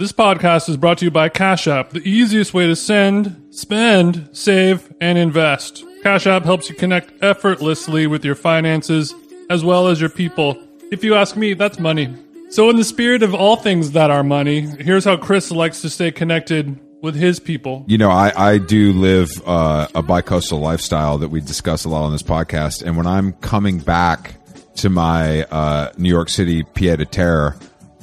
This podcast is brought to you by Cash App, the easiest way to send, spend, save, and invest. Cash App helps you connect effortlessly with your finances as well as your people. If you ask me, that's money. So in the spirit of all things that are money, here's how Chris likes to stay connected with his people. You know, I do live a bi-coastal lifestyle that we discuss a lot on this podcast. And when I'm coming back to my New York City pied a terre,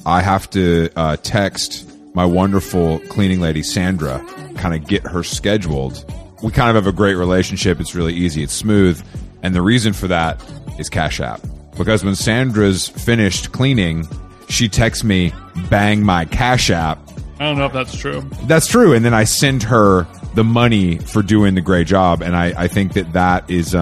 I have to text my wonderful cleaning lady, Sandra, kind of get her scheduled. We kind of have a great relationship. It's really easy. It's smooth. And the reason for that is Cash App. Because when Sandra's finished cleaning, she texts me, bang my Cash App. I don't know if that's true. That's true. And then I send her the money for doing the great job. And I think that is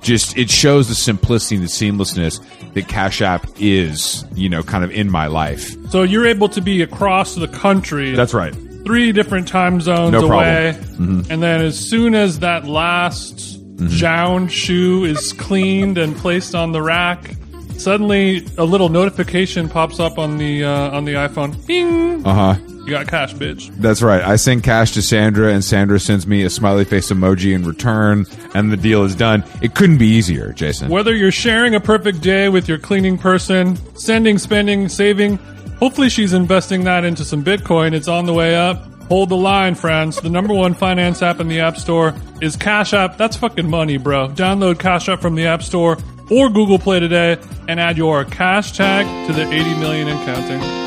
just, it shows the simplicity and the seamlessness that Cash App is, you know, kind of in my life. So you're able to be across the country. That's right. 3 different time zones away. Mm-hmm. And then as soon as that last Jound shoe is cleaned and placed on the rack, suddenly a little notification pops up on the iPhone. Bing! Uh-huh. You got cash, bitch. That's right. I send cash to Sandra, and Sandra sends me a smiley face emoji in return, and the deal is done. It couldn't be easier, Jason. Whether you're sharing a perfect day with your cleaning person, sending, spending, saving, hopefully she's investing that into some Bitcoin. It's on the way up. Hold the line, friends. The #1 finance app in the App Store is Cash App. That's fucking money, bro. Download Cash App from the App Store or Google Play today and add your cash tag to the 80 million and counting.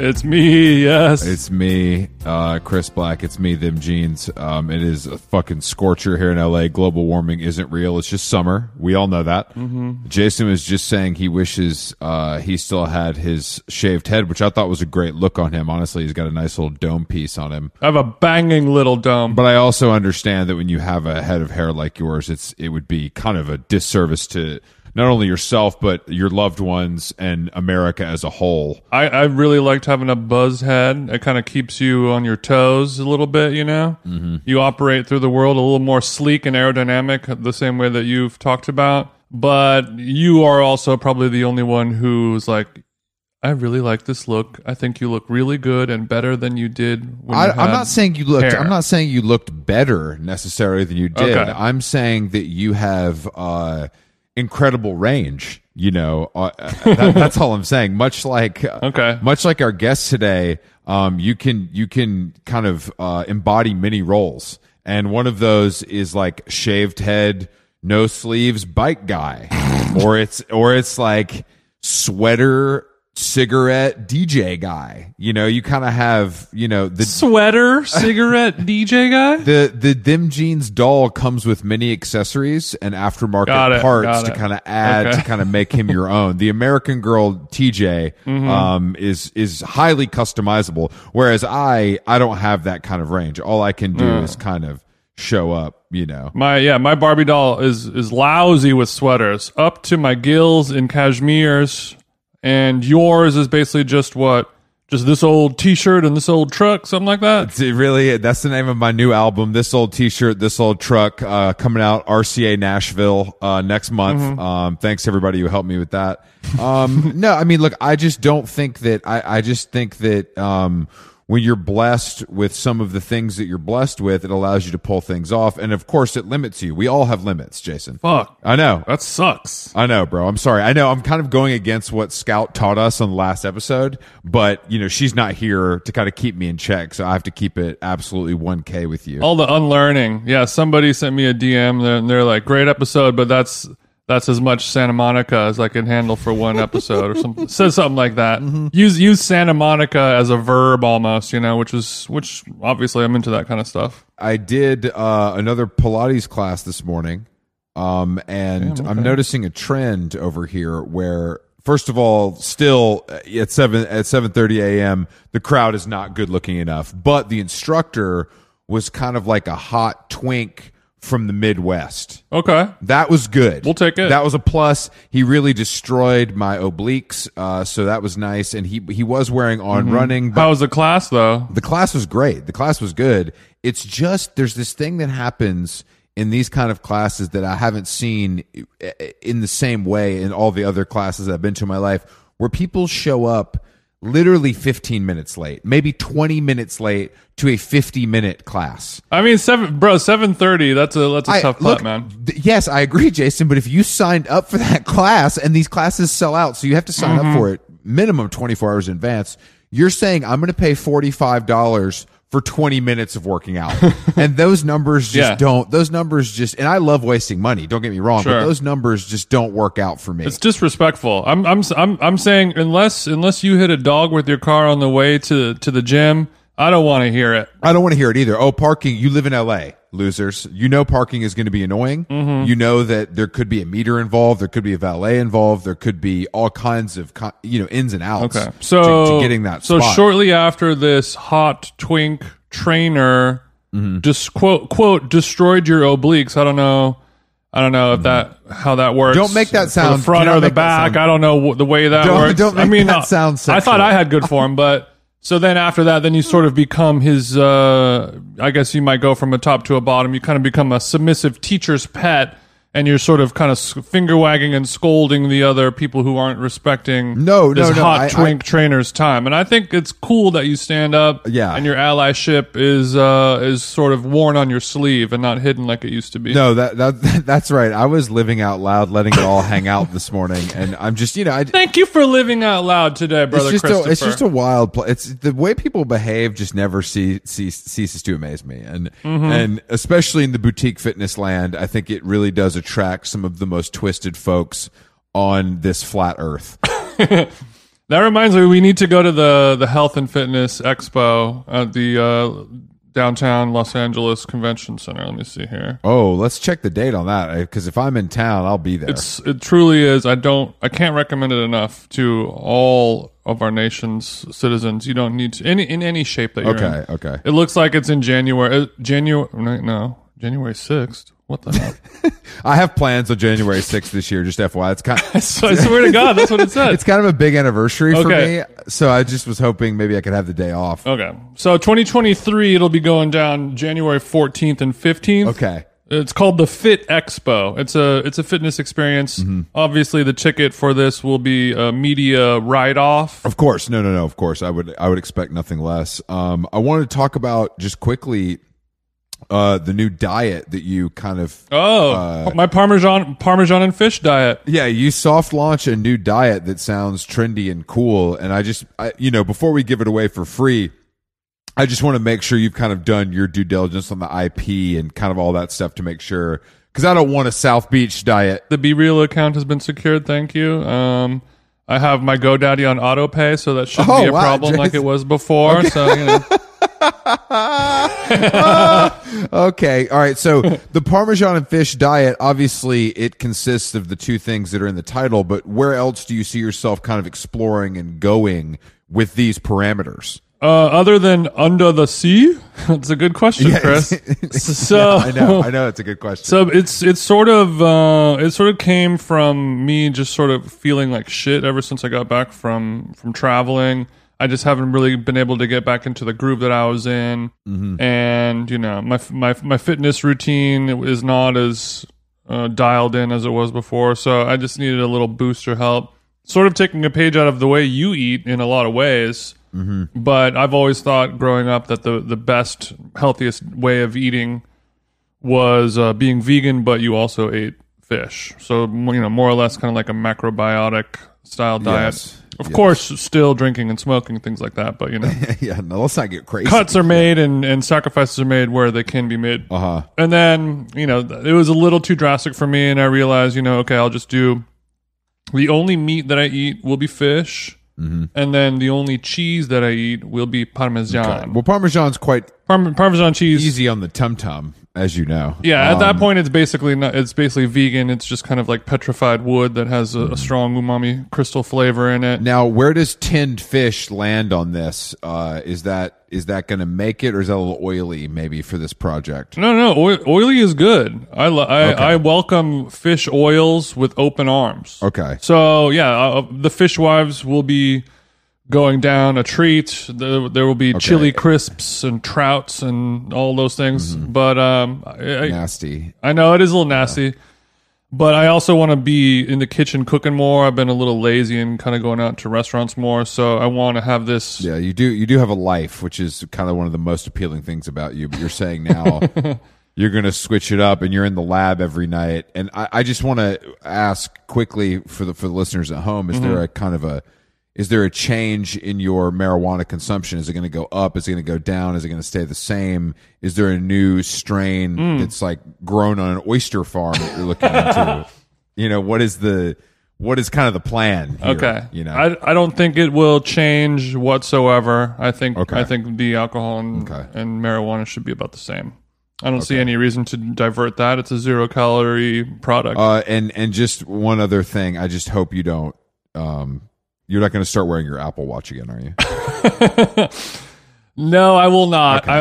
It's me, yes. It's me, Chris Black. It's me, them jeans. It is a fucking scorcher here in LA. Global warming isn't real. It's just summer. We all know that. Mm-hmm. Jason was just saying he wishes he still had his shaved head, which I thought was a great look on him. Honestly, he's got a nice little dome piece on him. I have a banging little dome. But I also understand that when you have a head of hair like yours, it would be kind of a disservice to not only yourself, but your loved ones and America as a whole. I really liked having a buzz head. It kind of keeps you on your toes a little bit, you know? Mm-hmm. You operate through the world a little more sleek and aerodynamic, the same way that you've talked about. But you are also probably the only one who's like, I really like this look. I think you look really good and better than you did when you had I'm not saying you looked hair. I'm not saying you looked better necessarily than you did. Okay. I'm saying that you have incredible range, you know, that's all I'm saying. Much like our guest today, you can kind of embody many roles, and one of those is like shaved head, no sleeves bike guy, or it's like sweater cigarette DJ guy. You know, you kind of have, you know, the sweater cigarette DJ guy. The them jeans doll comes with many accessories and aftermarket parts to kind of add to kind of make him your own. The American Girl TJ is highly customizable, whereas I don't have that kind of range. All I can do is kind of show up, you know. My Barbie doll is lousy with sweaters up to my gills in cashmere's. And yours is basically just what? Just this old T-shirt and this old truck, something like that? It's really, that's the name of my new album, This Old T-Shirt, This Old Truck, coming out RCA Nashville next month. Mm-hmm. Thanks, everybody who helped me with that. No, I mean, look, I just don't think that, I just think that when you're blessed with some of the things that you're blessed with, it allows you to pull things off. And of course, it limits you. We all have limits, Jason. Fuck. I know. That sucks. I know, bro. I'm sorry. I know. I'm kind of going against what Scout taught us on the last episode, but, you know, she's not here to kind of keep me in check. So I have to keep it absolutely 1K with you. All the unlearning. Yeah. Somebody sent me a DM and they're like, great episode, but that's as much Santa Monica as I can handle for one episode, or something. Says something like that. Mm-hmm. Use Santa Monica as a verb almost, you know, which obviously I'm into that kind of stuff. I did another Pilates class this morning, and damn, okay. I'm noticing a trend over here where, first of all, still at 7:30 a.m., the crowd is not good looking enough, but the instructor was kind of like a hot twink from the Midwest. Okay. That was good. We'll take it. That was a plus. He really destroyed my obliques, so that was nice. And he was wearing On Running. But how was the class, though? The class was great. The class was good. It's just there's this thing that happens in these kind of classes that I haven't seen in the same way in all the other classes I've been to in my life, where people show up literally 15 minutes late, maybe 20 minutes late to a 50-minute class. I mean, 7:30. That's a tough putt, man. Yes, I agree, Jason. But if you signed up for that class, and these classes sell out, so you have to sign up for it minimum 24 hours in advance. You're saying I'm going to pay $45 for 20 minutes of working out, and those numbers just don't. Those numbers just, and I love wasting money. Don't get me wrong, but those numbers just don't work out for me. It's disrespectful. I'm saying unless you hit a dog with your car on the way to the gym, I don't want to hear it. I don't want to hear it either. Oh, parking. You live in LA, losers. You know parking is going to be annoying. You know that there could be a meter involved. There could be a valet involved. There could be all kinds of ins and outs. Okay. So to getting that spot. Shortly after this hot twink trainer just quote destroyed your obliques. I don't know if that how that works. Don't make that sound. For the front or the back. I don't know the way that works. Don't make that sound sexual. I thought I had good form, but. So then after that, then you sort of become his, I guess you might go from a top to a bottom. You kind of become a submissive teacher's pet, and you're sort of kind of finger wagging and scolding the other people who aren't respecting hot twink trainer's time. And I think it's cool that you stand up and your allyship is sort of worn on your sleeve and not hidden like it used to be. No, that's right. I was living out loud, letting it all hang out this morning. And I'm just, thank you for living out loud today, brother Christopher. It's just a wild place. It's the way people behave just never ceases to amaze me. And, and especially in the boutique fitness land, I think it really does attract some of the most twisted folks on this flat earth. That reminds me, we need to go to the Health and Fitness Expo at the downtown Los Angeles Convention Center. Let me see here. Oh, let's check the date on that, because if I'm in town, I'll be there. It truly is. I can't recommend it enough to all of our nation's citizens. You don't need to in any shape that you're in. Okay. It looks like it's in January 6th. What the hell? I have plans on January 6th this year, just FYI. It's kind of, so I swear to God, that's what it said. It's kind of a big anniversary for me, so I just was hoping maybe I could have the day off. Okay. So 2023, it'll be going down January 14th and 15th. Okay. It's called the Fit Expo. It's a fitness experience. Obviously, the ticket for this will be a media write-off. Of course. No. Of course. I would expect nothing less. I wanted to talk about, just quickly, the new diet that you kind of my parmesan and fish diet. Yeah, you soft launch a new diet that sounds trendy and cool, and I before we give it away for free, I just want to make sure you've kind of done your due diligence on the IP and kind of all that stuff to make sure, because I don't want a South Beach diet. The Be Real account has been secured, thank you. I have my GoDaddy on auto pay, so that shouldn't be a problem, Jason. Like it was before. Okay. So okay. All right. So the Parmesan and fish diet, obviously it consists of the two things that are in the title, but where else do you see yourself kind of exploring and going with these parameters? Other than under the sea? That's a good question, Chris. So, yeah, I know it's a good question. So it sort of came from me just sort of feeling like shit ever since I got back from traveling. I just haven't really been able to get back into the groove that I was in, and my fitness routine is not as dialed in as it was before. So I just needed a little boost or help, sort of taking a page out of the way you eat in a lot of ways. But I've always thought growing up that the best, healthiest way of eating was being vegan, but you also ate fish. So more or less, kind of like a macrobiotic style diet. Yes. Of course, still drinking and smoking, things like that, but let's not get crazy. Cuts are made and sacrifices are made where they can be made. And then, it was a little too drastic for me, and I realized, I'll just do, the only meat that I eat will be fish, and then the only cheese that I eat will be Parmesan. Okay. Well, Parmesan's quite... Parmesan cheese... easy on the tum-tum. as you know. Yeah, at that point, it's basically vegan. It's just kind of like petrified wood that has a strong umami crystal flavor in it. Now, where does tinned fish land on this? Is that going to make it, or is that a little oily maybe for this project? No, oily is good. I welcome fish oils with open arms. Okay. So, yeah, the fishwives will be going down a treat. There will be chili crisps and trouts and all those things. Mm-hmm. But nasty. I know it is a little nasty, but I also want to be in the kitchen cooking more. I've been a little lazy and kind of going out to restaurants more, so I want to have this. Yeah, you do have a life, which is kind of one of the most appealing things about you. But you're saying now you're going to switch it up, and you're in the lab every night. And I just want to ask quickly for the listeners at home: is there a kind of a Is there a change in your marijuana consumption? Is it going to go up? Is it going to go down? Is it going to stay the same? Is there a new strain that's like grown on an oyster farm that you're looking into? You know, what is kind of the plan here? Okay. You know, I don't think it will change whatsoever. I think the alcohol and marijuana should be about the same. I don't see any reason to divert that. It's a zero-calorie product. And just one other thing. I just hope you don't... You're not going to start wearing your Apple Watch again, are you? No, I will not. Okay.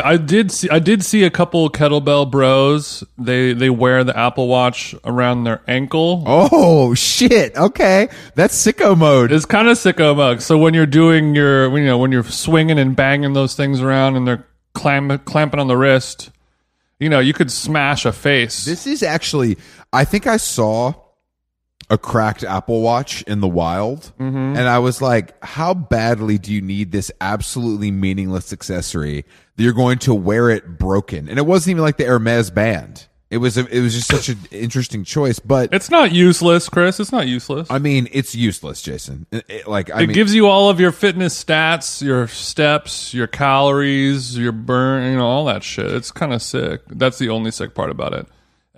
I did see a couple kettlebell bros. They wear the Apple Watch around their ankle. Oh shit! Okay, that's sicko mode. It's kind of sicko mode. So when you're doing when you're swinging and banging those things around and they're clamping on the wrist, you know, you could smash a face. This is actually, I think I saw a cracked Apple Watch in the wild, and I was like, how badly do you need this absolutely meaningless accessory that you're going to wear it broken? And it wasn't even like the Hermes band. It was just such an interesting choice, but it's not useless, Chris. It's not useless. I mean, it's useless, Jason. It gives you all of your fitness stats, your steps, your calories, your burn, you know, all that shit. It's kind of sick. That's the only sick part about it.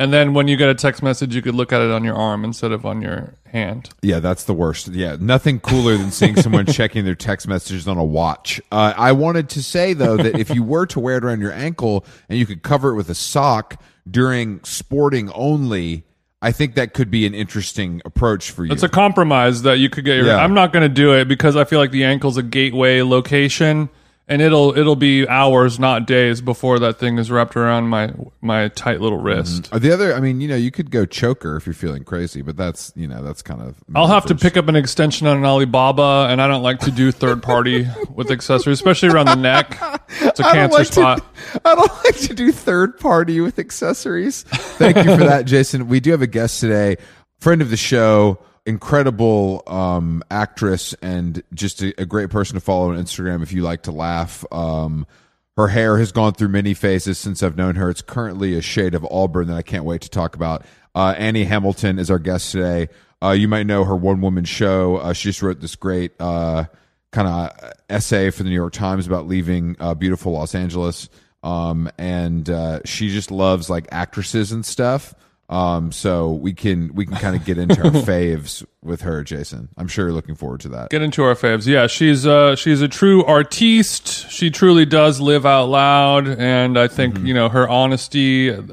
And then when you get a text message, you could look at it on your arm instead of on your hand. Yeah, that's the worst. Yeah, nothing cooler than seeing someone checking their text messages on a watch. I wanted to say, though, that if you were to wear it around your ankle and you could cover it with a sock during sporting only, I think that could be an interesting approach for you. It's a compromise that you could get. I'm not going to do it because I feel like the ankle's a gateway location. And it'll be hours, not days, before that thing is wrapped around my tight little wrist. The other, I mean, you know, you could go choker if you're feeling crazy, but that's, you know, that's kind of... I'll have to pick up an extension on an Alibaba, and I don't like to do third party with accessories, especially around the neck. It's a cancer spot. I don't like to do third party with accessories. Thank you for that, Jason. We do have a guest today, friend of the show, incredible actress, and just a great person to follow on Instagram if you like to laugh. Her hair has gone through many phases since I've known her. It's currently a shade of auburn that I can't wait to talk about. Annie Hamilton is our guest today. You might know her one-woman show. She just wrote this great kind of essay for the New York Times about leaving beautiful Los Angeles. And she just loves like actresses and stuff. So we can kind of get into our faves with her, Jason. I'm sure you're looking forward to that. Get into our faves. Yeah, she's a true artiste. She truly does live out loud, and I think you know, her honesty in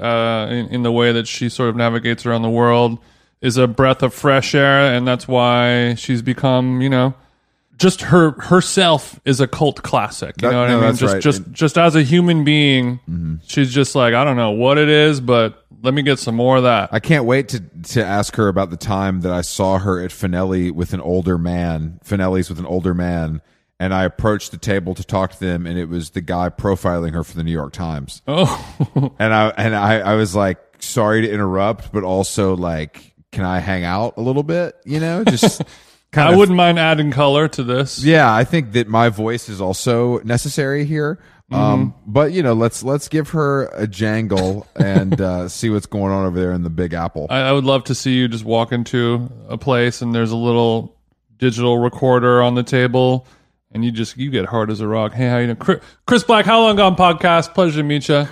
the way that she sort of navigates around the world is a breath of fresh air, and that's why she's become, you know, just herself is a cult classic. You know what I mean? Just as a human being, she's just like, I don't know what it is, but let me get some more of that. I can't wait to ask her about the time that I saw her at Finelli's with an older man, and I approached the table to talk to them, and it was the guy profiling her for the New York Times. Oh. And I was like, sorry to interrupt, but also like, can I hang out a little bit? You know, just... I wouldn't mind adding color to this. Yeah, I think that my voice is also necessary here. But, you know, let's give her a jangle and see what's going on over there in the Big Apple. I would love to see you just walk into a place and there's a little digital recorder on the table and you get hard as a rock. Hey, how you doing? Chris Black, How Long Gone podcast. Pleasure to meet you.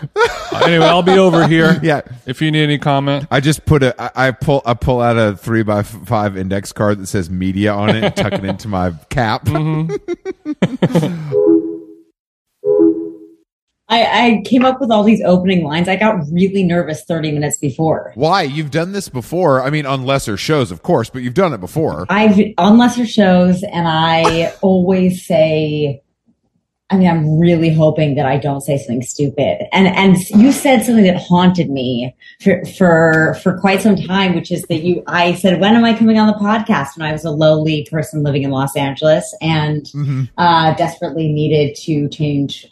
Anyway, I'll be over here. Yeah. If you need any comment, I just put I pull out a 3x5 index card that says media on it and tuck it into my cap. I came up with all these opening lines. I got really nervous 30 minutes before. Why? You've done this before. I mean, on lesser shows, of course, but you've done it before. On lesser shows, and I always say, I mean, I'm really hoping that I don't say something stupid. And you said something that haunted me for quite some time, which is that I said, when am I coming on the podcast? When I was a lowly person living in Los Angeles and desperately needed to change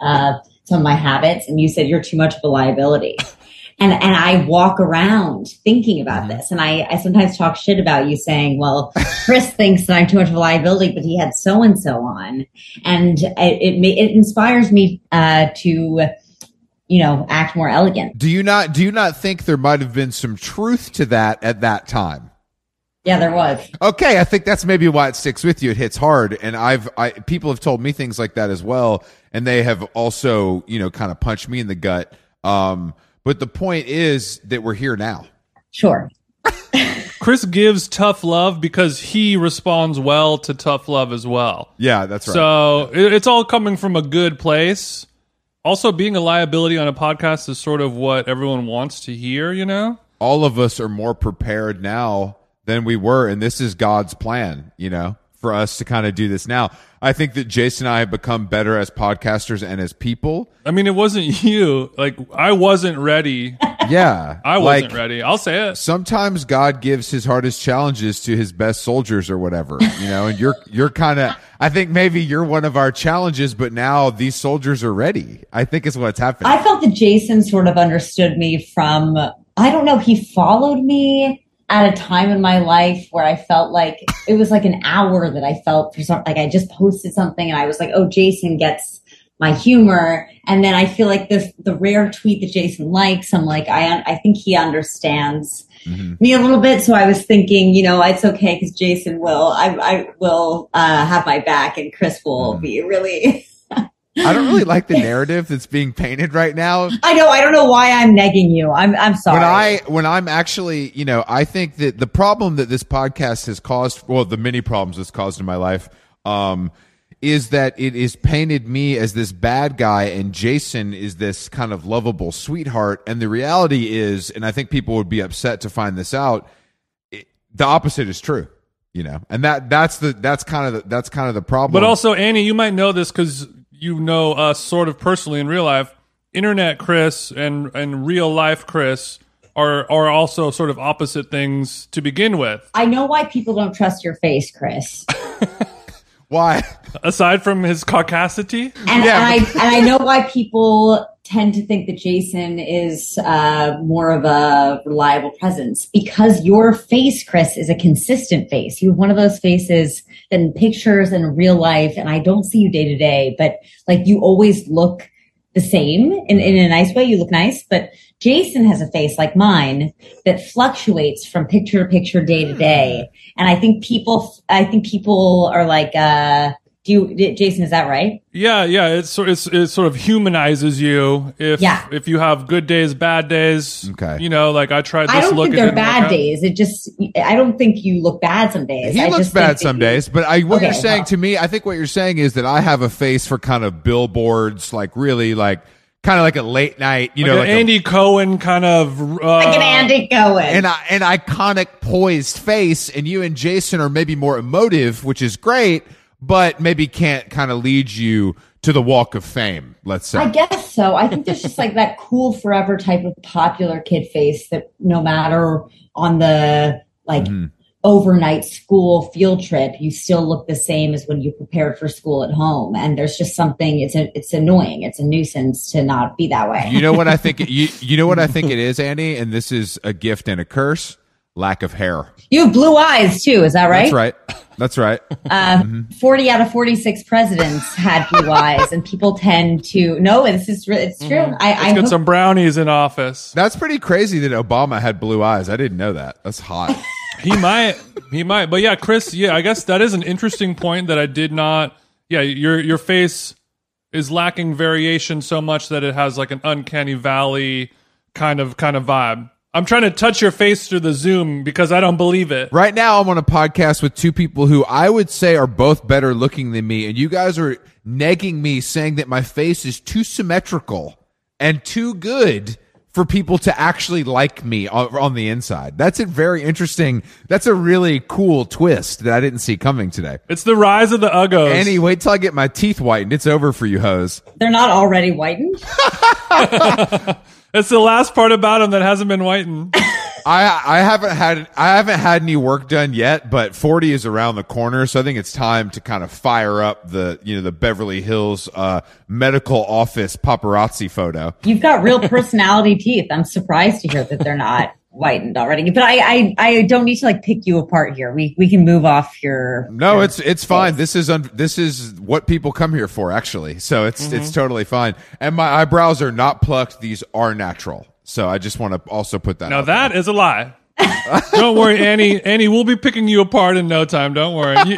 some of my habits. And you said, you're too much of a liability. And I walk around thinking about this. And I sometimes talk shit about you saying, well, Chris thinks that I'm too much of a liability, but he had so-and-so on. And it inspires me to, you know, act more elegant. Do you not think there might have been some truth to that at that time? Yeah, there was. Okay. I think that's maybe why it sticks with you. It hits hard. And people have told me things like that as well. And they have also, you know, kind of punched me in the gut. But the point is that we're here now. Sure. Chris gives tough love because he responds well to tough love as well. Yeah, that's right. So it's all coming from a good place. Also, being a liability on a podcast is sort of what everyone wants to hear, you know? All of us are more prepared now than we were, and this is God's plan, you know, for us to kind of do this now. I think that Jason and I have become better as podcasters and as people. I mean, it wasn't you. Like, I wasn't ready. Yeah. I wasn't ready. I'll say it. Sometimes God gives his hardest challenges to his best soldiers or whatever, you know, and you're kind of, I think maybe you're one of our challenges, but now these soldiers are ready. I think is what's happening. I felt that Jason sort of understood me from, I don't know, he followed me at a time in my life where I felt like it was like an hour that I felt for something, like I just posted something and I was like, oh, Jason gets my humor. And then I feel like the rare tweet that Jason likes, I'm like, I think he understands me a little bit. So I was thinking, you know, it's okay. Cause Jason will, I will have my back and Chris will be really, I don't really like the narrative that's being painted right now. I know. I don't know why I'm negging you. I'm sorry. When I'm actually, you know, I think that the problem that this podcast has caused, well, the many problems it's caused in my life, is that it is painted me as this bad guy and Jason is this kind of lovable sweetheart. And the reality is, and I think people would be upset to find this out, the opposite is true. You know, and that's kind of the problem. But also, Annie, you might know this because you know us sort of personally in real life. Internet Chris and real life Chris are also sort of opposite things to begin with. I know why people don't trust your face, Chris. Why? Aside from his caucasity? And I know why people tend to think that Jason is more of a reliable presence, because your face, Chris, is a consistent face. You have one of those faces that in pictures and in real life, and I don't see you day to day, but like you always look the same in a nice way. You look nice, but Jason has a face like mine that fluctuates from picture to picture, day to day. And I think people are like, Jason, is that right? Yeah. It sort of humanizes you if you have good days, bad days. Okay. You know, like I tried this look. I don't think they're bad days. I don't think you look bad some days. He looks bad some days, but you're saying to me, I think what you're saying is that I have a face for kind of billboards, like really like kind of like a late night, you know, like Andy Cohen kind of like an Andy Cohen, an iconic poised face. And you and Jason are maybe more emotive, which is great, but maybe can't kind of lead you to the walk of fame, let's say. I guess so. I think there's just like that cool forever type of popular kid face that no matter on the like overnight school field trip, you still look the same as when you prepared for school at home. And there's just something, it's annoying. It's a nuisance to not be that way. You know what I think? You know what I think it is, Andy? And this is a gift and a curse. Lack of hair. You have blue eyes too. Is that right? That's right. 40 out of 46 presidents had blue eyes, and people tend to know it's true. I got some brownies in office. That's pretty crazy that Obama had blue eyes. I didn't know that. That's hot. He might. But yeah, Chris. Yeah, I guess that is an interesting point that I did not. Yeah, your face is lacking variation so much that it has like an uncanny valley kind of vibe. I'm trying to touch your face through the Zoom because I don't believe it. Right now, I'm on a podcast with two people who I would say are both better looking than me, and you guys are negging me, saying that my face is too symmetrical. and too good for people to actually like me on the inside. That's a very interesting. That's a really cool twist that I didn't see coming today. It's the rise of the Uggos. Annie, wait till I get my teeth whitened. It's over for you, hoes. They're not already whitened. It's the last part about them that hasn't been whitened. I haven't had any work done yet, but 40 is around the corner, so I think it's time to kind of fire up the, you know, the Beverly Hills medical office paparazzi photo. You've got real personality teeth. I'm surprised to hear that they're not whitened already. But I don't need to like pick you apart here. We can move off your. No, your it's fine. This is what people come here for, actually. So it's totally fine. And my eyebrows are not plucked. These are natural. So I just want to also put that. Now that is a lie. Don't worry, Annie. Annie, we'll be picking you apart in no time. Don't worry.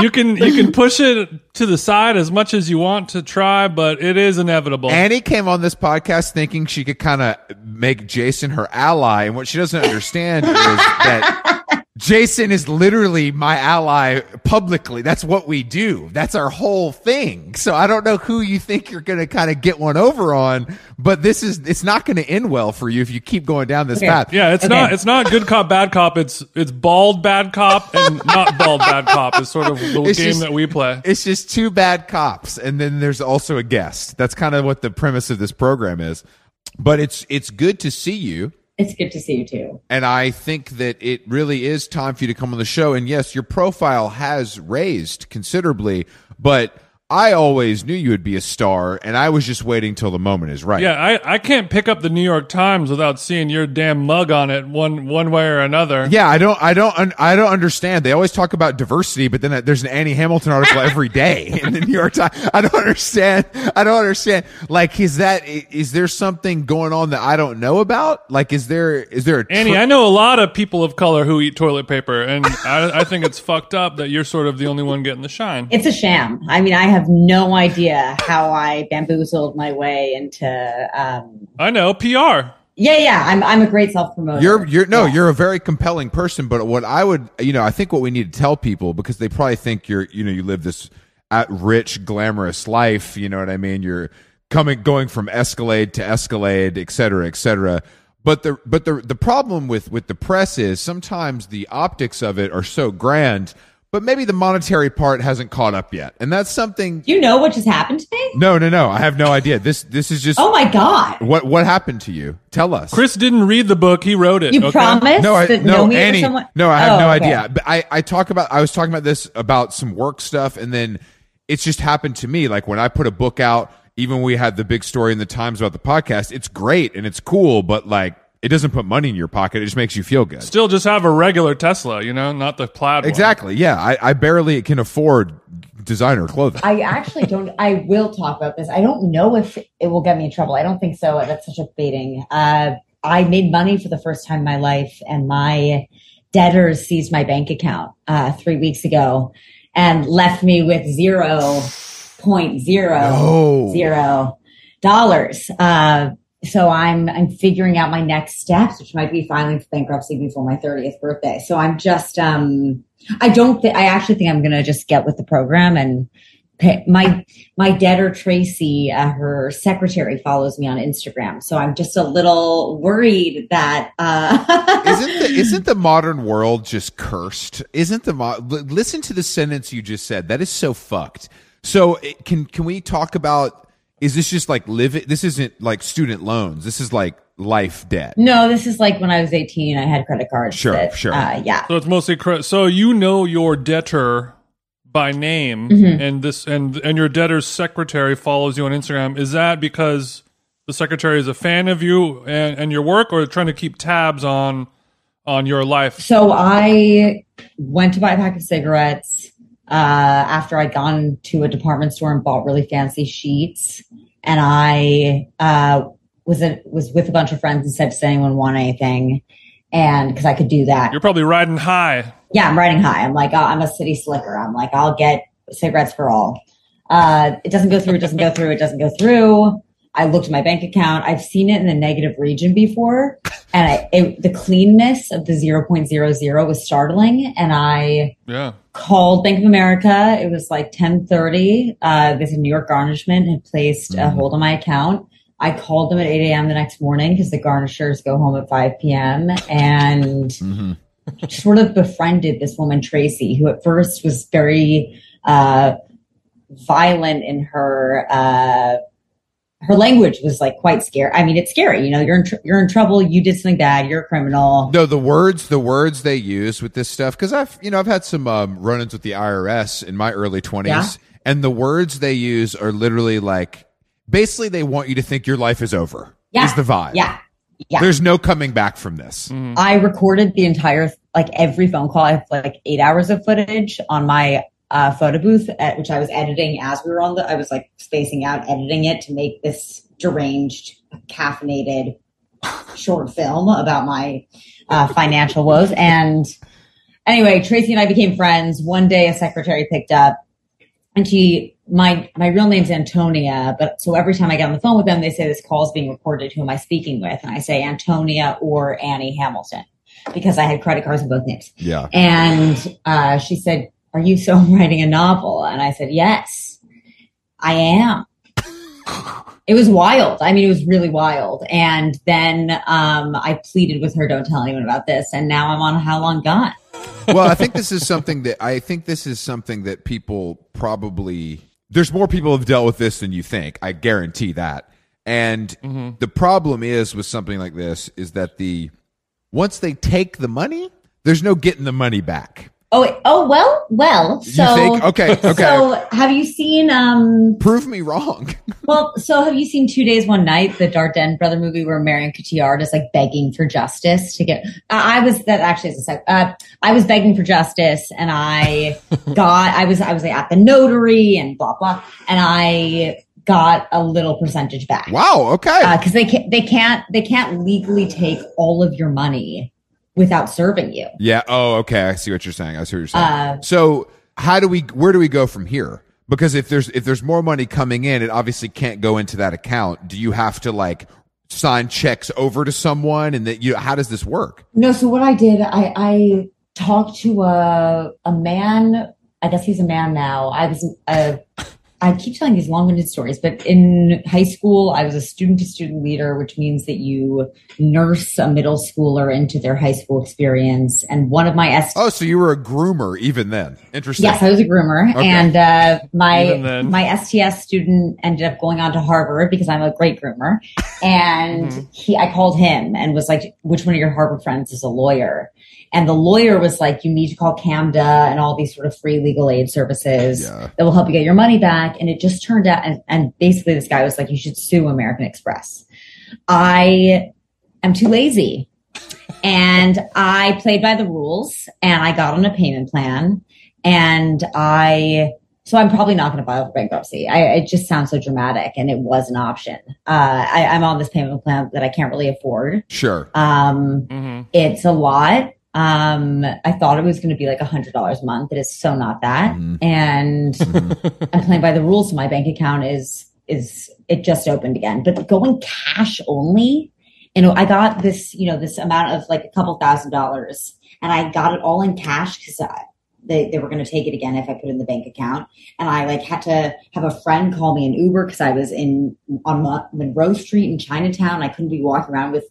You can push it to the side as much as you want to try, but it is inevitable. Annie came on this podcast thinking she could kind of make Jason her ally, and what she doesn't understand is that Jason is literally my ally publicly. That's what we do. That's our whole thing. So I don't know who you think you're going to kind of get one over on, but it's not going to end well for you if you keep going down this path. Yeah, it's not good cop, bad cop. It's bald bad cop and not bald bad cop is sort of the game that we play. It's just two bad cops. And then there's also a guest. That's kind of what the premise of this program is, but it's good to see you. It's good to see you too. And I think that it really is time for you to come on the show. And yes, your profile has raised considerably, but I always knew you would be a star, and I was just waiting till the moment is right. Yeah, I can't pick up the New York Times without seeing your damn mug on it one way or another. Yeah, I don't understand. They always talk about diversity, but then there's an Annie Hamilton article every day in the New York Times. I don't understand. Like, is there something going on that I don't know about? Like, is there a Annie? I know a lot of people of color who eat toilet paper, and I think it's fucked up that you're sort of the only one getting the shine. It's a sham. I mean, I have no idea how I bamboozled my way into. I know PR. Yeah. I'm a great self-promoter. You're a very compelling person. But what I would, I think what we need to tell people, because they probably think you live this rich, glamorous life. You know what I mean? You're going from Escalade to Escalade, et cetera, et cetera. But the problem with the press is sometimes the optics of it are so grand. But maybe the monetary part hasn't caught up yet. And that's something. You know what just happened to me? No. I have no idea. This is just. Oh, my God. What happened to you? Tell us. Chris didn't read the book. He wrote it. You promised? No, Annie. No, I have no idea. But I was talking about some work stuff. And then it's just happened to me. Like when I put a book out, even we had the big story in the Times about the podcast. It's great and it's cool. But like. It doesn't put money in your pocket. It just makes you feel good. Still just have a regular Tesla, not the plaid one. Exactly. Yeah. I barely can afford designer clothing. I actually don't. I will talk about this. I don't know if it will get me in trouble. I don't think so. That's such a baiting. I made money for the first time in my life, and my debtors seized my bank account 3 weeks ago and left me with $0.00 So I'm figuring out my next steps, which might be filing for bankruptcy before my 30th birthday. So I'm just I actually think I'm going to just get with the program and pay. My debtor Tracy, her secretary, follows me on Instagram. So I'm just a little worried that isn't the modern world just cursed? Listen to the sentence you just said. That is so fucked. So can we talk about? Is this just like living? This isn't like student loans. This is like life debt. No, this is like when I was 18, I had credit cards. Sure. Yeah. So it's mostly credit. So your debtor by name, mm-hmm. and this and your debtor's secretary follows you on Instagram. Is that because the secretary is a fan of you and your work, or trying to keep tabs on your life? So I went to buy a pack of cigarettes. After I'd gone to a department store and bought really fancy sheets, and I was with a bunch of friends and said, "Does anyone want anything?" And because I could do that, you're probably riding high. Yeah, I'm riding high. I'm like, I'm a city slicker. I'm like, I'll get cigarettes for all. It doesn't go through. I looked at my bank account. I've seen it in the negative region before, and the cleanness of the 0.00 was startling. And I called Bank of America. It was like 10:30. This New York garnishment had placed a hold on my account. I called them at 8 a.m. the next morning because the garnishers go home at 5 p.m. and sort of befriended this woman, Tracy, who at first was very violent in her her language was like quite scary. I mean, it's scary. You know, you're in trouble. You did something bad. You're a criminal. No, the words they use with this stuff, because I've had some run-ins with the IRS in my early 20s, and the words they use are literally like, basically they want you to think your life is over. Yeah. Is the vibe. Yeah. Yeah. There's no coming back from this. Mm-hmm. I recorded the entire, like every phone call. I have like 8 hours of footage on my photo booth, at which I was editing as we were on I was like spacing out, editing it to make this deranged, caffeinated short film about my financial woes. And anyway, Tracy and I became friends. One day a secretary picked up and my real name's Antonia, but so every time I get on the phone with them, they say this call is being recorded. Who am I speaking with? And I say Antonia or Annie Hamilton because I had credit cards in both names. Yeah. And she said, "Are you still writing a novel?" And I said, "Yes, I am." It was wild. I mean, it was really wild. And then I pleaded with her, "Don't tell anyone about this." And now I'm on How Long Gone. Well, I think this is something that people probably, there's more people who have dealt with this than you think. I guarantee that. And the problem is with something like this is that once they take the money, there's no getting the money back. Oh well. So you think? Okay. So have you seen? Prove me wrong. Well, so have you seen 2 Days, One Night, the Darden brother movie where Marion Cotillard is like begging for justice to get? I was begging for justice, and I got. I was like at the notary and blah blah, and I got a little percentage back. Wow. Okay. Because they can't legally take all of your money without serving you. Yeah. Oh, okay. I see what you're saying. So where do we go from here? Because if there's more money coming in, it obviously can't go into that account. Do you have to like sign checks over to someone and that how does this work? No. So what I did, I talked to a man, I guess he's a man now. I keep telling these long-winded stories, but in high school, I was a student-to-student leader, which means that you nurse a middle schooler into their high school experience. And one of my so you were a groomer even then. Interesting. Yes, I was a groomer. Okay. And my STS student ended up going on to Harvard because I'm a great groomer. And I called him and was like, "Which one of your Harvard friends is a lawyer?" And the lawyer was like, "You need to call CAMDA and all these sort of free legal aid services that will help you get your money back." And it just turned out, and basically this guy was like, "You should sue American Express." I am too lazy. And I played by the rules and I got on a payment plan. And so I'm probably not going to file for bankruptcy. It just sounds so dramatic, and it was an option. I'm on this payment plan that I can't really afford. Sure. It's a lot. I thought it was going to be like $100 a month. It is so not that. And I'm playing by the rules. So my bank account is it just opened again, but going cash only. And I got this, this amount of like a couple $1,000, and I got it all in cash because they were going to take it again if I put it in the bank account. And I like had to have a friend call me an Uber because I was on Monroe Street in Chinatown. I couldn't be walking around with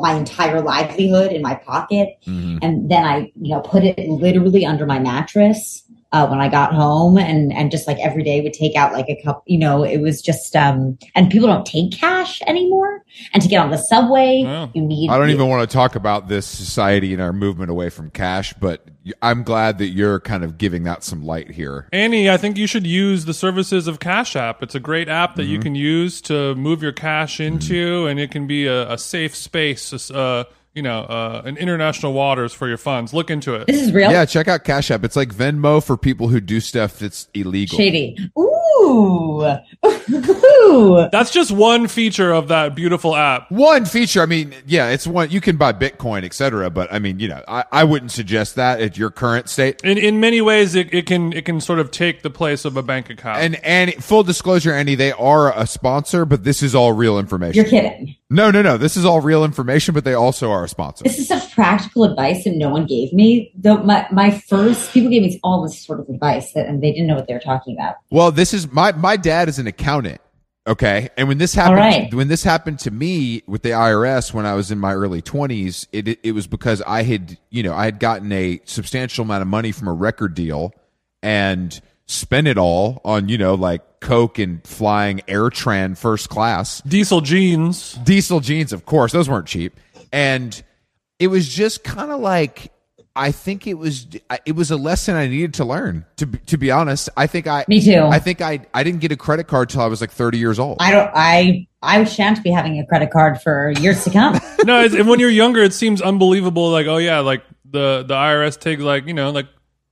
my entire livelihood in my pocket. And then I, put it literally under my mattress when I got home, and just like every day would take out like a cup, it was just, and people don't take cash anymore. And to get on the subway, I don't even want to talk about this society and our movement away from cash, but I'm glad that you're kind of giving that some light here. Annie, I think you should use the services of Cash App. It's a great app that you can use to move your cash into, and it can be a safe space, in international waters for your funds. Look into it. This is real. Yeah, check out Cash App. It's like Venmo for people who do stuff that's illegal. Shady. Ooh. That's just one feature of that beautiful app. One feature. I mean, yeah, it's one. You can buy Bitcoin, etc. But I mean, I wouldn't suggest that at your current state. In many ways, it can sort of take the place of a bank account. And full disclosure, Annie, they are a sponsor, but this is all real information. You're kidding. No. This is all real information, but they also are a sponsor. This is such practical advice that no one gave me. Though people gave me all this sort of advice, and they didn't know what they were talking about. Well, this is my dad is an accountant, Okay. And when this happened, when this happened to me with the IRS, when I was in my early 20s, it was because I had gotten a substantial amount of money from a record deal and spent it all on, Coke and flying AirTran first class. Diesel jeans, of course. Those weren't cheap. And it was just kind of like, I think it was a lesson I needed to learn. To be honest, I didn't get a credit card till I was like 30 years old. I shan't be having a credit card for years to come. No, and when you're younger, it seems unbelievable. Like, oh yeah, like the IRS takes like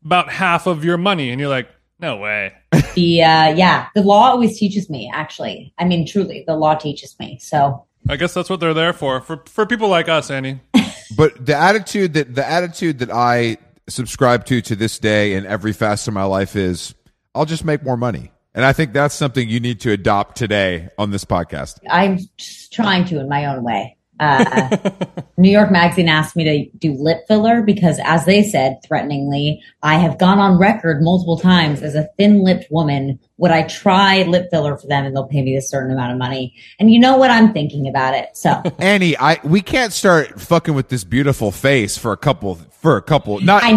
about half of your money, and you're like, no way. The law always teaches me. Actually, I mean, truly, the law teaches me. So I guess that's what they're there for people like us, Annie. But the attitude that I subscribe to this day in every facet of my life is, I'll just make more money. And I think that's something you need to adopt today on this podcast. I'm just trying to in my own way. New York Magazine asked me to do lip filler because, as they said threateningly, I have gone on record multiple times as a thin-lipped woman. Would I try lip filler for them and they'll pay me a certain amount of money? And you know what? I'm thinking about it. So Annie, we can't start fucking with this beautiful face for a couple. I'm not going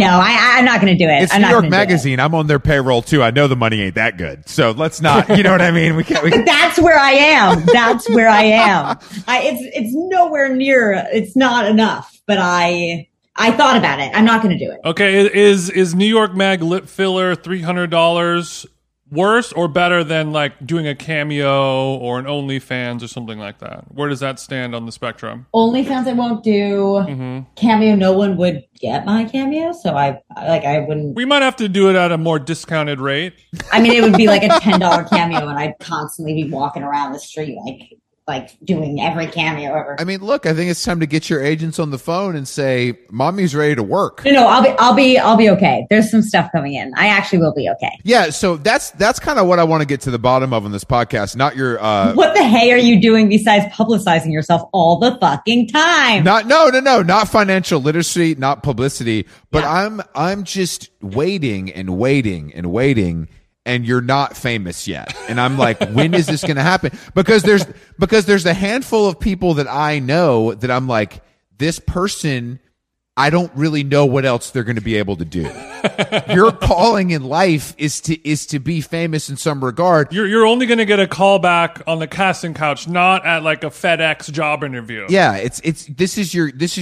to do it. It's New York Magazine. I'm on their payroll too. I know the money ain't that good. So let's not, you know what I mean? We can't. That's where I am. It's nowhere near. It's not enough, but I thought about it. I'm not going to do it. Okay. Is New York Mag lip filler $300? Worse or better than like doing a cameo or an OnlyFans or something like that? Where does that stand on the spectrum? OnlyFans I won't do. Mm-hmm. Cameo, no one would get my cameo, so I wouldn't. We might have to do it at a more discounted rate. I mean, it would be like a $10 cameo, and I'd constantly be walking around the street like doing every cameo ever. I mean, look, I think it's time to get your agents on the phone and say, "Mommy's ready to work." No, I'll be okay. There's some stuff coming in. I actually will be okay. Yeah, so that's kind of what I want to get to the bottom of on this podcast. Not your what the hey are you doing besides publicizing yourself all the fucking time? Not financial literacy, not publicity. But yeah. I'm just waiting and waiting and waiting. And you're not famous yet. And I'm like, when is this going to happen? Because there's a handful of people that I know that I'm like, this person, I don't really know what else they're going to be able to do. Your calling in life is to be famous in some regard. You're only going to get a call back on the casting couch, not at like a FedEx job interview. Yeah, this is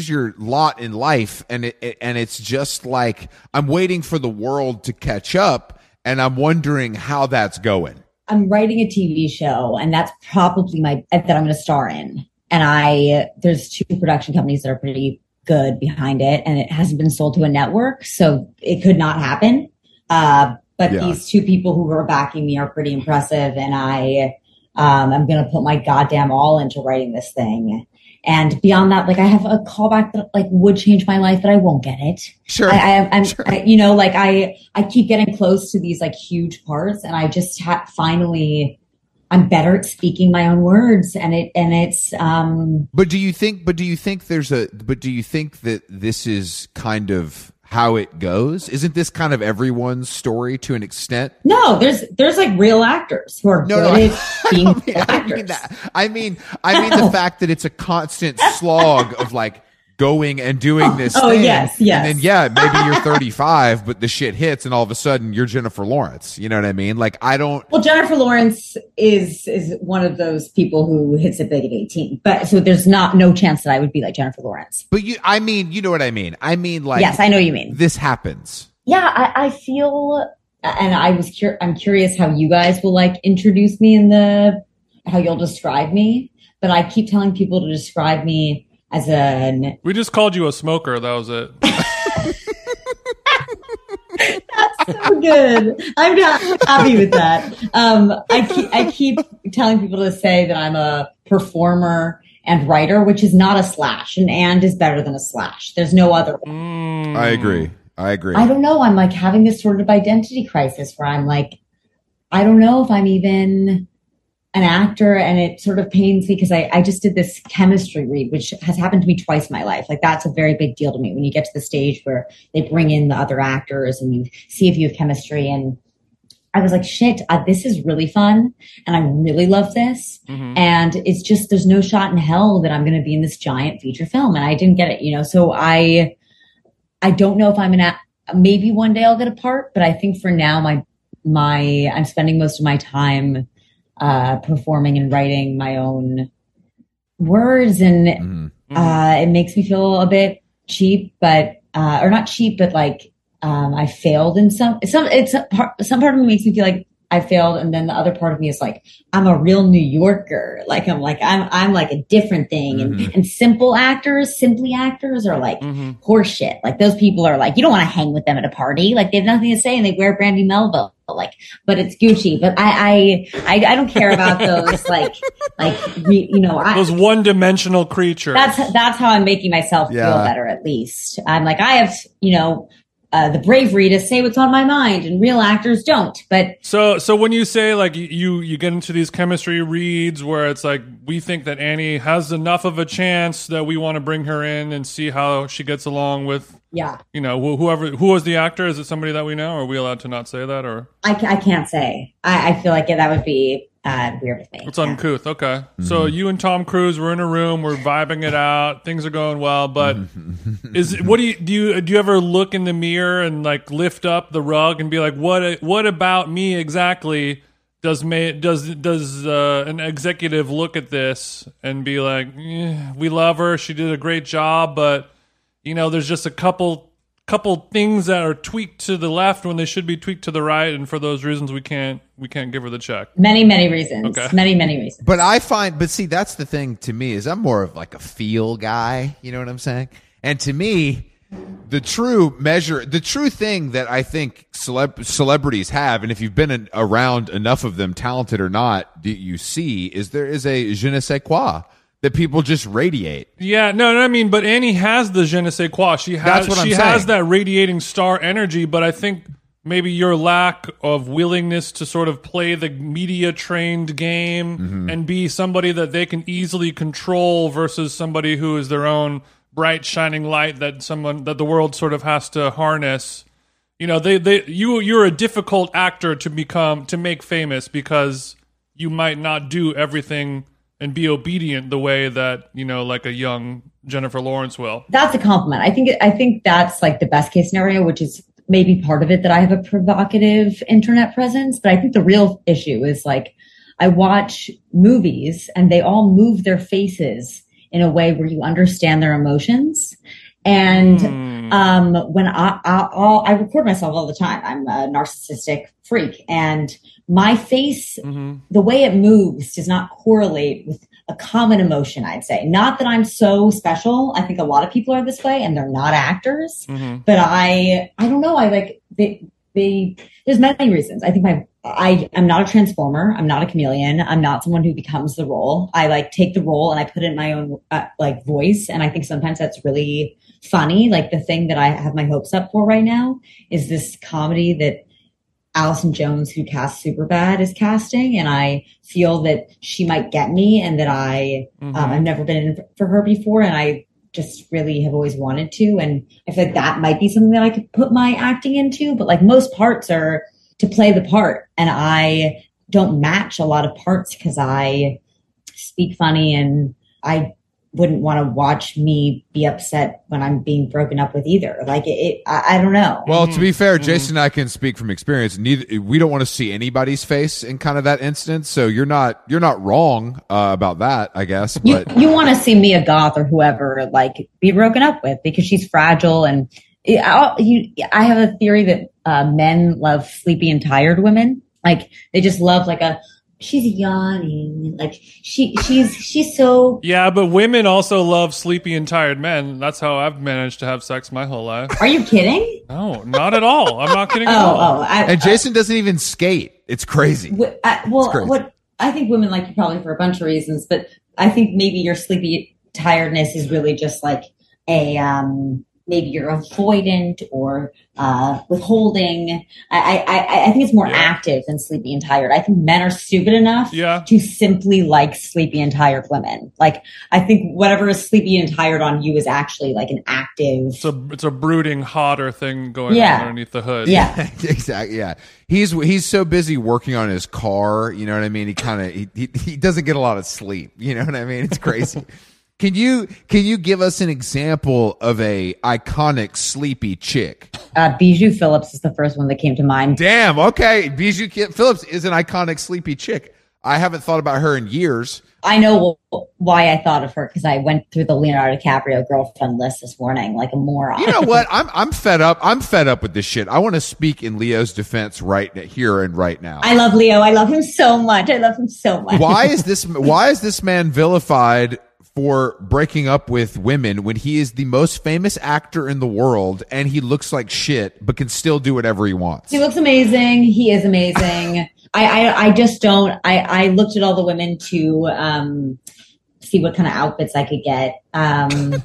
your lot in life, and it's just like I'm waiting for the world to catch up. And I'm wondering how that's going. I'm writing a TV show, and that's probably that I'm going to star in. And there's two production companies that are pretty good behind it, and it hasn't been sold to a network, so it could not happen. But yeah. These two people who are backing me are pretty impressive, and I'm going to put my goddamn all into writing this thing. And beyond that, like, I have a callback that like would change my life, but I won't get it. Sure. I keep getting close to these like huge parts, and I just finally I'm better at speaking my own words, and it's. But do you think that this is kind of how it goes? Isn't this kind of everyone's story to an extent? No, there's like real actors who are good at being actors. I mean the fact that it's a constant slog of like going and doing this thing. Yes. And then maybe you're 35, but the shit hits and all of a sudden you're Jennifer Lawrence. You know what I mean? Like Jennifer Lawrence is one of those people who hits it big at 18. But so there's no chance that I would be like Jennifer Lawrence. But you know what I mean? I mean, like, yes, I know what you mean. This happens. Yeah, I feel, and I'm curious how you guys will like introduce me how you'll describe me. But I keep telling people to describe me we just called you a smoker. That was it. That's so good. I'm not happy with that. I keep telling people to say that I'm a performer and writer, which is not a slash. An and is better than a slash. There's no other one. I agree. I don't know. I'm like having this sort of identity crisis where I'm like, I don't know if I'm even an actor, and it sort of pains me because I just did this chemistry read, which has happened to me twice in my life. Like, that's a very big deal to me when you get to the stage where they bring in the other actors and you see if you have chemistry. And I was like, shit, this is really fun. And I really love this. Mm-hmm. And it's just, there's no shot in hell that I'm going to be in this giant feature film. And I didn't get it, you know? So I don't know if I'm going to, maybe one day I'll get a part, but I think for now, I'm spending most of my time performing and writing my own words. And mm-hmm. It makes me feel a bit cheap, but, or not cheap, but like, I failed in some part of me makes me feel like I failed. And then the other part of me is like, I'm a real New Yorker. Like, I'm like a different thing. Mm-hmm. And simply actors are like mm-hmm. horseshit. Like those people are like, you don't want to hang with them at a party. Like they have nothing to say and they wear Brandy Melville, but it's Gucci. But I don't care about those. Those one dimensional creatures. That's how I'm making myself feel better. At least I'm like, I have, the bravery to say what's on my mind, and real actors don't. But so when you say like you get into these chemistry reads where it's like we think that Annie has enough of a chance that we want to bring her in and see how she gets along with whoever was the actor. Is it somebody that we know? Are we allowed to not say that? Or I can't say. I feel like that would be weird with me. It's uncouth. Okay, mm-hmm. So you and Tom Cruise were in a room. We're vibing it out. Things are going well. But do you ever look in the mirror and like lift up the rug and be like, what about me exactly? Does an executive look at this and be like, we love her. She did a great job, but there's just a couple things that are tweaked to the left when they should be tweaked to the right, and for those reasons we can't give her the check. Many reasons. Okay. Many reasons. But see that's the thing to me is I'm more of like a feel guy, you know what I'm saying? And to me, the true thing that I think celebrities have, and if you've been around enough of them, talented or not, that you see, is there is a je ne sais quoi. That people just radiate. Yeah, no, I mean, but Annie has the je ne sais quoi. She has that radiating star energy, but I think maybe your lack of willingness to sort of play the media-trained game mm-hmm. and be somebody that they can easily control versus somebody who is their own bright, shining light that the world sort of has to harness. You're a difficult actor to make famous because you might not do everything and be obedient the way that, like a young Jennifer Lawrence will. That's a compliment. I think that's like the best case scenario, which is maybe part of it that I have a provocative internet presence. But I think the real issue is like I watch movies and they all move their faces in a way where you understand their emotions. And when I record myself all the time, I'm a narcissistic freak, and my face, mm-hmm. the way it moves does not correlate with a common emotion, I'd say. Not that I'm so special. I think a lot of people are this way and they're not actors, mm-hmm. but I don't know. I like, there's many reasons. I think I'm not a transformer. I'm not a chameleon. I'm not someone who becomes the role. I like take the role and I put it in my own like voice. And I think sometimes that's really funny. Like the thing that I have my hopes up for right now is this comedy that Allison Jones, who casts Superbad, is casting, and I feel that she might get me, and that I've never been in for her before, and I just really have always wanted to, and I feel like that might be something that I could put my acting into. But like most parts are to play the part, and I don't match a lot of parts because I speak funny, and I wouldn't want to watch me be upset when I'm being broken up with either. Like I don't know. Well, to be fair, Jason and I can speak from experience. We don't want to see anybody's face in kind of that instance. So you're not wrong about that, I guess. But you want to see Mia Goth or whoever like be broken up with because she's fragile. And I have a theory that men love sleepy and tired women. Like they just love like she's yawning. Like she's so. Yeah, but women also love sleepy and tired men. That's how I've managed to have sex my whole life. Are you kidding? No, not at all. I'm not kidding at all. And Jason doesn't even skate. It's crazy. What I think women like you probably for a bunch of reasons, but I think maybe your sleepy tiredness is really just like a maybe you're avoidant or withholding. I think it's more active than sleepy and tired. I think men are stupid enough to simply like sleepy and tired women. Like, I think whatever is sleepy and tired on you is actually like an active. It's a brooding, hotter thing going on underneath the hood. Yeah, exactly. Yeah. He's so busy working on his car. You know what I mean? He doesn't get a lot of sleep. You know what I mean? It's crazy. Can you give us an example of a iconic sleepy chick? Bijou Phillips is the first one that came to mind. Damn. Okay. Bijou Phillips is an iconic sleepy chick. I haven't thought about her in years. I know why I thought of her because I went through the Leonardo DiCaprio girlfriend list this morning like a moron. You know what? I'm fed up. I'm fed up with this shit. I want to speak in Leo's defense right here and right now. I love Leo. I love him so much. I love him so much. Why is this man vilified for breaking up with women when he is the most famous actor in the world and he looks like shit but can still do whatever he wants? He looks amazing. He is amazing. I just don't. I looked at all the women to see what kind of outfits I could get, and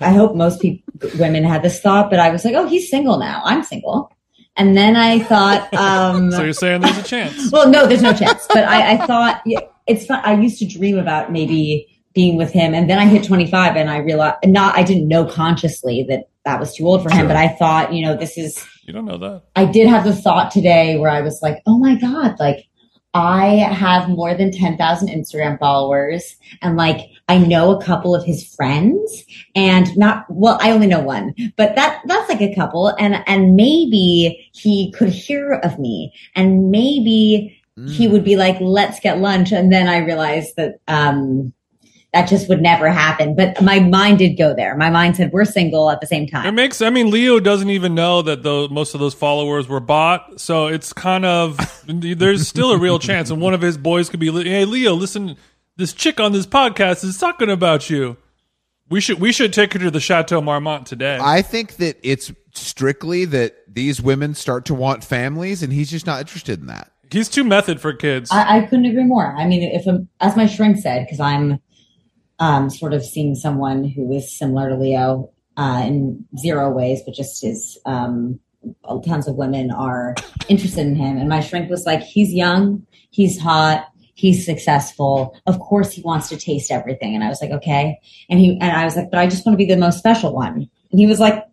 I hope most women had this thought. But I was like, oh, he's single now. I'm single. And then I thought, so you're saying there's a chance? Well, no, there's no chance. But I thought. Yeah, it's fun. I used to dream about maybe being with him, and then I hit 25, and I realized I didn't know consciously that was too old for him. Sure. But I thought, this is. You don't know that. I did have the thought today where I was like, oh my God, like I have more than 10,000 Instagram followers, and like I know a couple of his friends, and I only know one, but that's like a couple, and maybe he could hear of me, and maybe. He would be like, let's get lunch. And then I realized that that just would never happen. But my mind did go there. My mind said, we're single at the same time. Leo doesn't even know that most of those followers were bought. So it's kind of, there's still a real chance. And one of his boys could be, hey, Leo, listen, this chick on this podcast is talking about you. We should take her to the Chateau Marmont today. I think that it's strictly that these women start to want families, and he's just not interested in that. He's too method for kids. I couldn't agree more. I mean, as my shrink said, because I'm sort of seeing someone who is similar to Leo in zero ways, but just his tons of women are interested in him. And my shrink was like, he's young, he's hot, he's successful. Of course, he wants to taste everything. And I was like, okay. And I was like, but I just want to be the most special one. And he was like,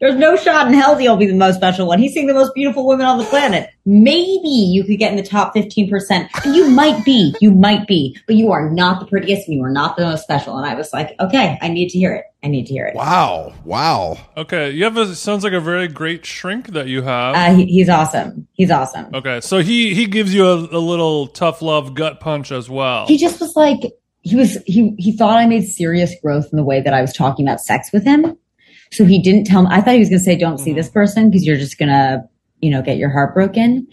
there's no shot in hell he'll be the most special one. He's seeing the most beautiful women on the planet. Maybe you could get in the top 15%. And you might be, but you are not the prettiest and you are not the most special. And I was like, okay, I need to hear it. Wow. Okay. You have sounds like a very great shrink that you have. He's awesome. He's awesome. Okay. So he gives you a little tough love gut punch as well. He just was like, he thought I made serious growth in the way that I was talking about sex with him. So he didn't tell me. I thought he was going to say, don't see this person because you're just going to, get your heart broken.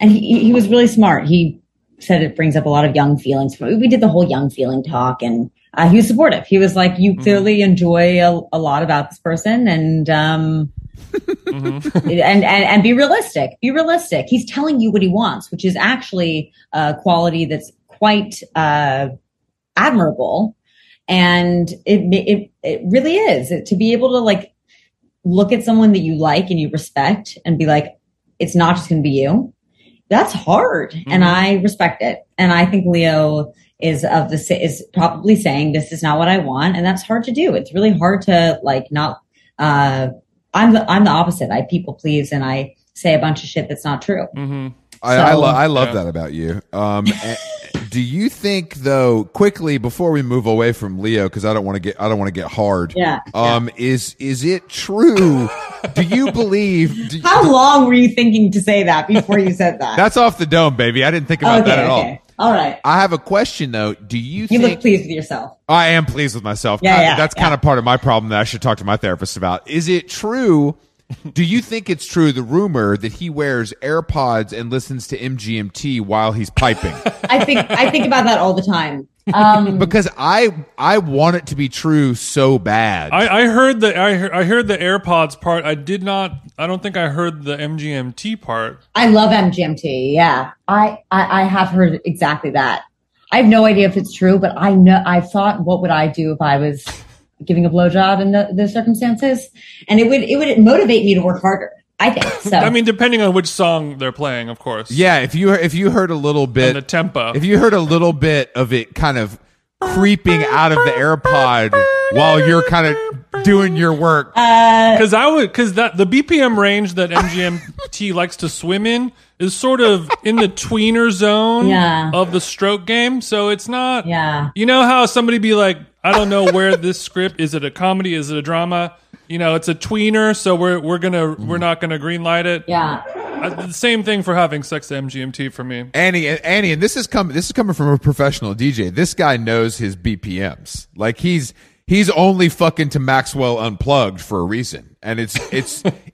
And he was really smart. He said it brings up a lot of young feelings. We did the whole young feeling talk, and he was supportive. He was like, you clearly enjoy a lot about this person, and and be realistic. Be realistic. He's telling you what he wants, which is actually a quality that's quite admirable. And it really is to be able to like look at someone that you like and you respect and be like, it's not just going to be you. That's hard. Mm-hmm. And I respect it. And I think Leo is probably saying, this is not what I want. And that's hard to do. It's really hard to like not, I'm the opposite. I people please. And I say a bunch of shit that's not true. Mm-hmm. I love that about you. Do you think, though, quickly before we move away from Leo, because I don't want to get hard. Yeah. Is it true? Do you believe? How long were you thinking to say that before you said that? That's off the dome, baby. I didn't think about that at all. All right. I have a question, though. Do you look pleased with yourself? I am pleased with myself. Yeah, that's kind of part of my problem that I should talk to my therapist about. Is it true? Do you think it's true, the rumor that he wears AirPods and listens to MGMT while he's piping? I think about that all the time. Because I want it to be true so bad. I heard the AirPods part. I don't think I heard the MGMT part. I love MGMT. Yeah. I have heard exactly that. I have no idea if it's true, but I thought, what would I do if I was giving a blowjob in those circumstances, and it would motivate me to work harder, I think. So I mean, depending on which song they're playing, of course. Yeah, if you heard a little bit, and the tempo. If you heard a little bit of it kind of creeping out of the AirPod while you're kind of doing your work, because the BPM range that MGMT likes to swim in is sort of in the tweener zone of the stroke game. So it's not, you know how somebody be like, I don't know where this script is. It a comedy? Is it a drama? You know, it's a tweener. So we're not gonna greenlight it. Yeah. The same thing for having sex to MGMT for me. Annie, and this is coming from a professional DJ. This guy knows his BPMs. Like he's only fucking to Maxwell Unplugged for a reason. And it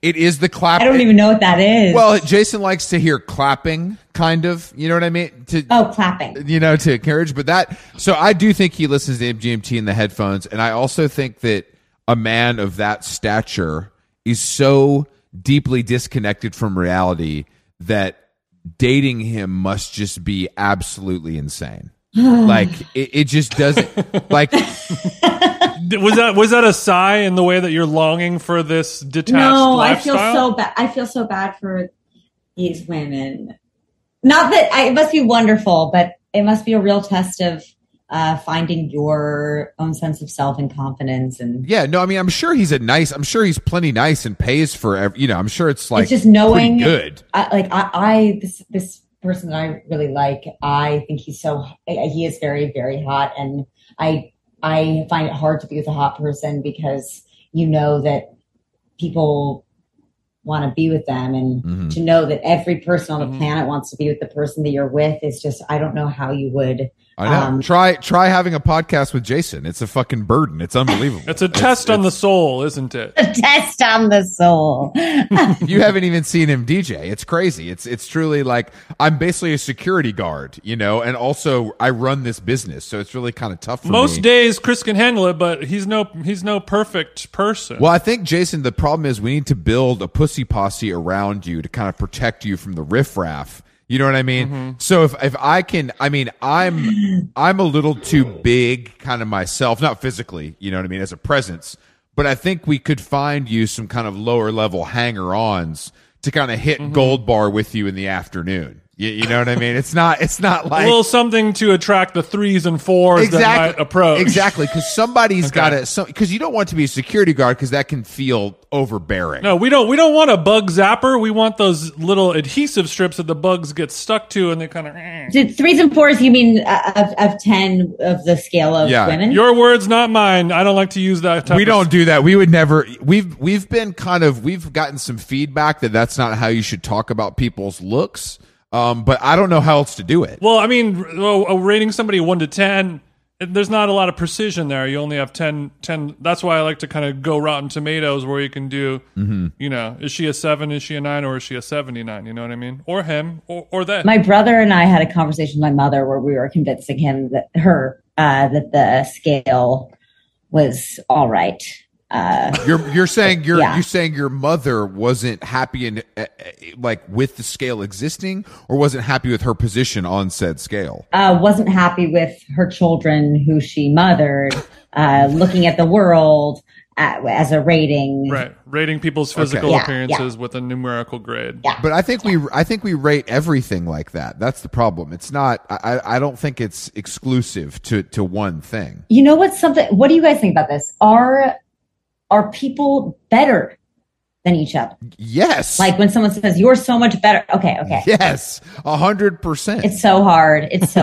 is the clap. I don't even know what that is. Well, Jason likes to hear clapping, kind of. You know what I mean? Clapping. You know, to encourage. But that, so I do think he listens to MGMT in the headphones. And I also think that a man of that stature is so deeply disconnected from reality that dating him must just be absolutely insane. Like it just doesn't like. Was that a sigh in the way that you're longing for this detached lifestyle? No, I feel so bad for these women. Not that it must be wonderful, but it must be a real test of finding your own sense of self and confidence. And yeah, no, I mean, I'm sure he's plenty nice and pays for every, you know, I'm sure it's like, it's just knowing good. This person that I really like, I think he is very, very hot. And I find it hard to be with a hot person because you know that people want to be with them, and to know that every person on the planet wants to be with the person that you're with is just, I don't know how you would. I know. Try having a podcast with Jason. It's a fucking burden. It's unbelievable. It's a test on the soul, isn't it? A test on the soul. You haven't even seen him DJ. It's crazy. It's truly like, I'm basically a security guard, you know, and also I run this business, so it's really kind of tough for me. Most days Chris can handle it, but he's no perfect person. Well, I think, Jason, the problem is we need to build a pussy posse around you to kind of protect you from the riffraff. You know what I mean? Mm-hmm. So if I can, I mean, I'm a little too big kind of myself, not physically, you know what I mean, as a presence, but I think we could find you some kind of lower level hanger-ons to kind of hit Gold Bar with you in the afternoon. You know what I mean? It's not like a little something to attract the 3s and 4s that might approach. Exactly. Cause somebody's cause you don't want to be a security guard cause that can feel overbearing. No, we don't want a bug zapper. We want those little adhesive strips that the bugs get stuck to and they kind of. Did 3s and 4s, you mean of 10 of the scale of women? Your words, not mine. I don't like to use that. We don't do that. We would never, we've gotten some feedback that that's not how you should talk about people's looks. But I don't know how else to do it. Well, I mean, rating somebody 1 to 10, there's not a lot of precision there. You only have 10. That's why I like to kind of go Rotten Tomatoes, where you can do, you know, is she a 7, is she a 9, or is she a 79? You know what I mean? Or him, or that. My brother and I had a conversation with my mother where we were convincing him that the scale was all right. You're saying your mother wasn't happy in like with the scale existing, or wasn't happy with her position on said scale. Wasn't happy with her children who she mothered, looking at the world as a rating. Right, rating people's physical appearances with a numerical grade. Yeah. But I think we rate everything like that. That's the problem. It's not. I don't think it's exclusive to one thing. You know what's something? What do you guys think about this? Are people better than each other? Yes. Like when someone says, you're so much better. Okay. Yes, 100%. It's so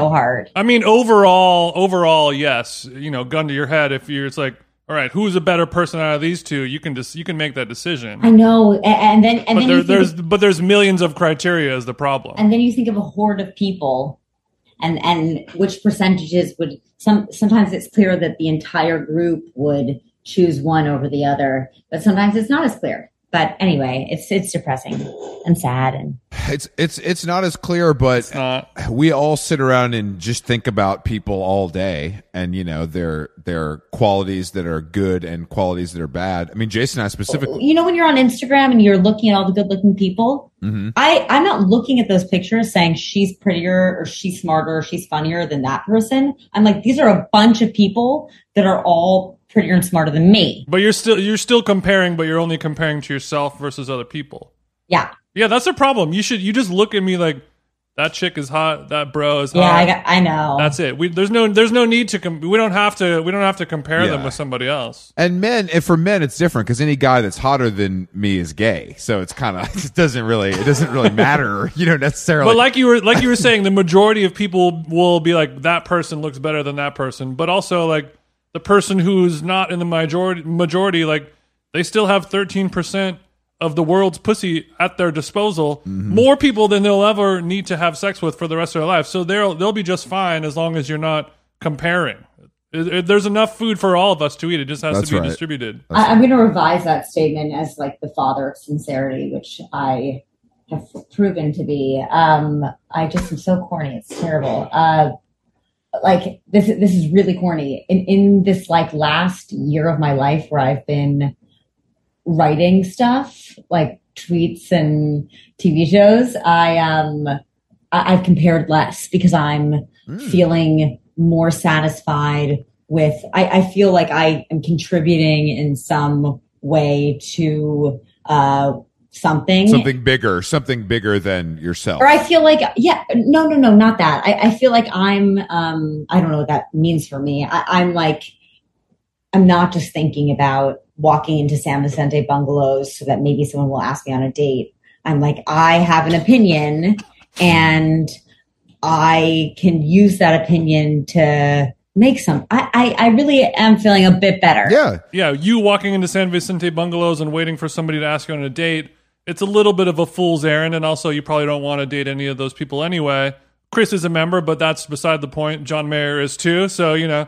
hard. I mean, overall, yes. You know, gun to your head, it's like, all right, who's a better person out of these two? You can just, make that decision. I know. But there's millions of criteria is the problem. And then you think of a horde of people and which percentages would, sometimes it's clear that the entire group would choose one over the other, but sometimes it's not as clear. But anyway, it's depressing and sad, and it's not as clear, but we all sit around and just think about people all day, and you know their qualities that are good and qualities that are bad. I mean, Jason and I specifically, you know, when you're on Instagram and you're looking at all the good-looking people, I'm not looking at those pictures saying she's prettier or she's smarter or she's funnier than that person. I'm like, these are a bunch of people that are all you're smarter than me. But you're still comparing, but you're only comparing to yourself versus other people. Yeah. Yeah, that's a problem. You just look at me like, that chick is hot, that bro is hot. Yeah, I know. That's it. There's no need to we don't have to compare them with somebody else. And men, it's different because any guy that's hotter than me is gay. So it's kind of it doesn't really matter, necessarily. But like you were saying, the majority of people will be like, that person looks better than that person, but also like the person who's not in the majority like they still have 13% of the world's pussy at their disposal, more people than they'll ever need to have sex with for the rest of their life. So they'll be just fine as long as you're not comparing. There's enough food for all of us to eat. It just has to be distributed. I'm going to revise that statement as like the father of sincerity, which I have proven to be. I just am so corny. It's terrible. This is really corny. In this like last year of my life where I've been writing stuff like tweets and TV shows, I've compared less because I'm feeling more satisfied with, I feel like I am contributing in some way to something bigger than yourself. Or I feel like, no, not that. I feel like I'm, I don't know what that means for me. I'm not just thinking about walking into San Vicente Bungalows so that maybe someone will ask me on a date. I'm like, I have an opinion and I can use that opinion to make some. I really am feeling a bit better. Yeah. Yeah. You walking into San Vicente Bungalows and waiting for somebody to ask you on a date, it's a little bit of a fool's errand. And also, you probably don't want to date any of those people anyway. Chris is a member, but that's beside the point. John Mayer is too, so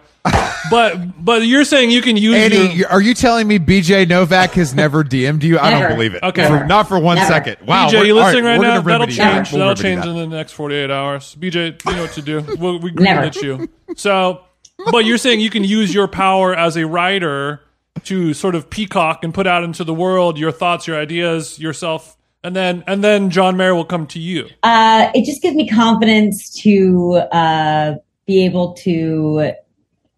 But you're saying you can use. Andy, are you telling me BJ Novak has never DM'd you? I don't believe it. Okay, not for one second. Wow, BJ, you listening right now? That'll change. That'll change in the next 48 hours. BJ, you know what to do. We greenlit you. So, but you're saying you can use your power as a writer to sort of peacock and put out into the world your thoughts, your ideas, yourself. And then John Mayer will come to you. It just gives me confidence to be able to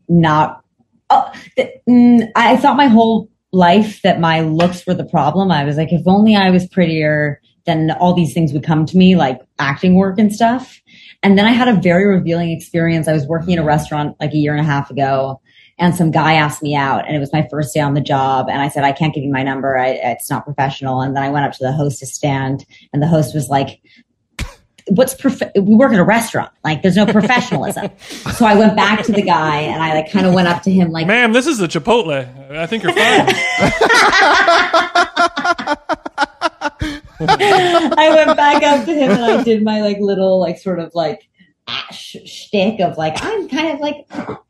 not. I thought my whole life that my looks were the problem. I was like, if only I was prettier, then all these things would come to me, like acting work and stuff. And then I had a very revealing experience. I was working in a restaurant like a year and a half ago, and some guy asked me out, and it was my first day on the job. And I said, I can't give you my number. It's not professional. And then I went up to the hostess stand, and the host was like, we work at a restaurant. Like, there's no professionalism. So I went back to the guy, and I like kind of went up to him like, ma'am, this is a Chipotle. I think you're fine. I went back up to him, and I did my like little like sort of like shtick of like, I'm kind of like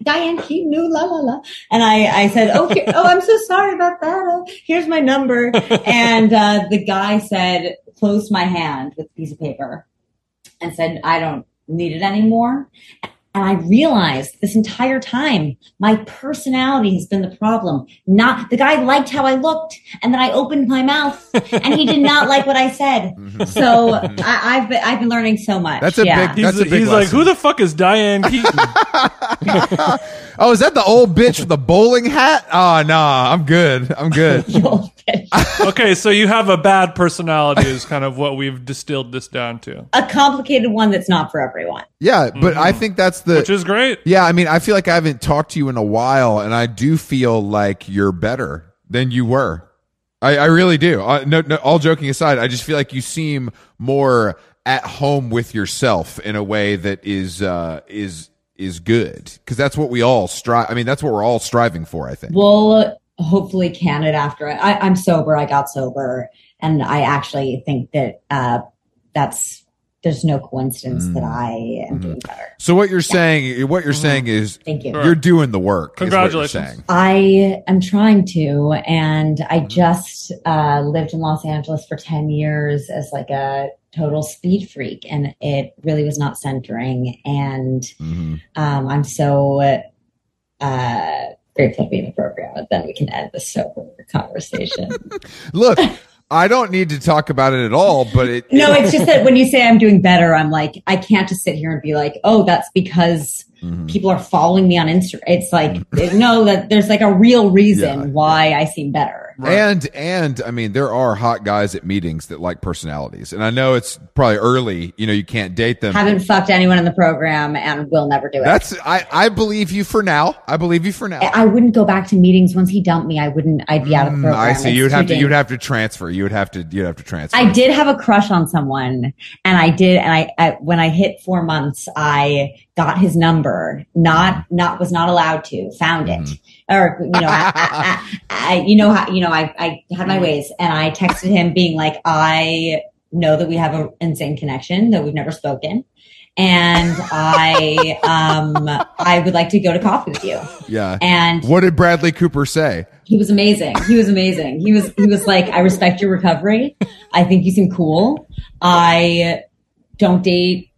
Diane Keaton, la la la, and I said, oh, I'm so sorry about that. Oh, here's my number, and the guy said, closed my hand with a piece of paper, and said, I don't need it anymore. And I realized this entire time my personality has been the problem. Not the guy liked how I looked, and then I opened my mouth, and he did not like what I said. So I've been learning so much. That's a big. He's like, who the fuck is Diane Keaton? Oh, is that the old bitch with the bowling hat? Oh no, I'm good. The old bitch. Okay, so you have a bad personality is kind of what we've distilled this down to. A complicated one that's not for everyone. Yeah, but I think that's. Which is great. Yeah, I mean, I feel like I haven't talked to you in a while, and I do feel like you're better than you were. I really do. No, all joking aside, I just feel like you seem more at home with yourself in a way that is good, because that's what we all strive. I mean, that's what we're all striving for, I think. Well, hopefully, can it after I'm sober. I got sober, and I actually think that that's. There's no coincidence that I am doing better. So what you're saying is, thank you. You're doing the work. Congratulations. I am trying to, and I just lived in Los Angeles for 10 years as like a total speed freak, and it really was not centering. And I'm so grateful to be in the program. And then we can end the sober conversation. Look. I don't need to talk about it at all, but it. No, it's just that when you say I'm doing better, I'm like, I can't just sit here and be like, oh, that's because people are following me on Instagram. It's like, no, that there's like a real reason why I seem better. Right. And I mean, there are hot guys at meetings that like personalities. And I know it's probably early, you know, you can't date them. Haven't fucked anyone in the program and will never do it. I believe you for now. I wouldn't go back to meetings. Once he dumped me, I'd be out of the program. I see. You'd have to transfer. You'd have to transfer. I did have a crush on someone and when I hit 4 months, I got his number, was not allowed to, found it. Or, you know, I had my ways, and I texted him being like, I know that we have an insane connection, though we've never spoken. And I would like to go to coffee with you. Yeah. And what did Bradley Cooper say? He was amazing. He was like, I respect your recovery. I think you seem cool. I don't date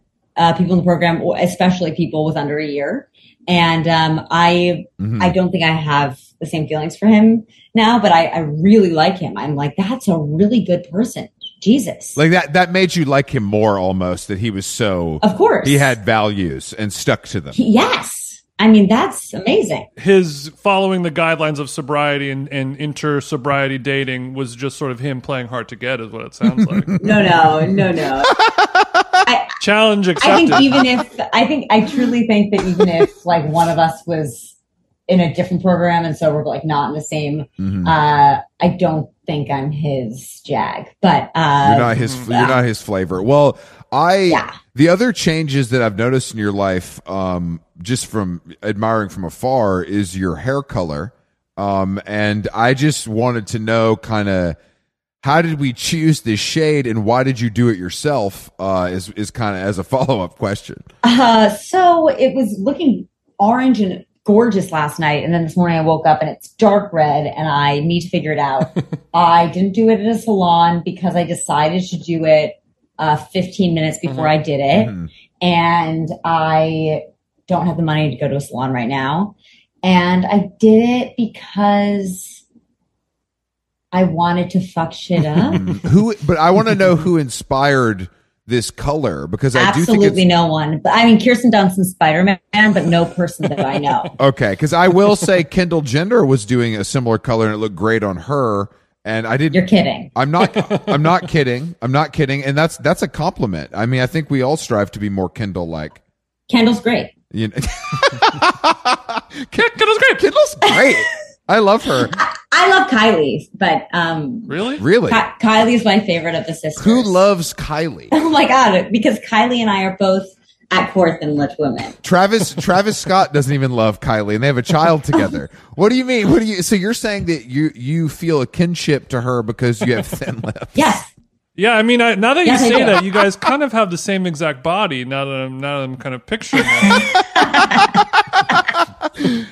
people in the program, especially people with under a year. And I don't think I have the same feelings for him now, but I really like him. I'm like, that's a really good person. Jesus. Like that made you like him more almost, that he was so. Of course. He had values and stuck to them. Yes. I mean, that's amazing. His following the guidelines of sobriety and inter-sobriety dating was just sort of him playing hard to get, is what it sounds like. No. Challenge accepted. I truly think that even if like one of us was in a different program and so we're like not in the same, I don't think I'm his jag, but you're not his flavor. Well, the other changes that I've noticed in your life, just from admiring from afar, is your hair color. And I just wanted to know kind of, how did we choose this shade and why did you do it yourself? Is kind of as a follow-up question. So it was looking orange and gorgeous last night. And then this morning I woke up and it's dark red and I need to figure it out. I didn't do it at a salon because I decided to do it 15 minutes before I did it. And I don't have the money to go to a salon right now. And I did it because I wanted to fuck shit up. But I want to know who inspired this color, because I do think no one. But I mean, Kirsten Dunst and Spider-Man, but no person that I know. Okay, because I will say Kendall Jenner was doing a similar color and it looked great on her. And I didn't. You're kidding. I'm not kidding. And that's a compliment. I mean, I think we all strive to be more Kendall-like. Kendall's great. You know? Kendall's great. I love her. I love Kylie, but really, Kylie is my favorite of the sisters. Who loves Kylie? Oh my god! Because Kylie and I are both at core thin-lipped women. Travis Scott doesn't even love Kylie, and they have a child together. What do you mean? What do you? So you're saying that you feel a kinship to her because you have thin lips? Yes. Yeah, I mean, now that you say that, you guys kind of have the same exact body. Now that I'm kind of picturing that.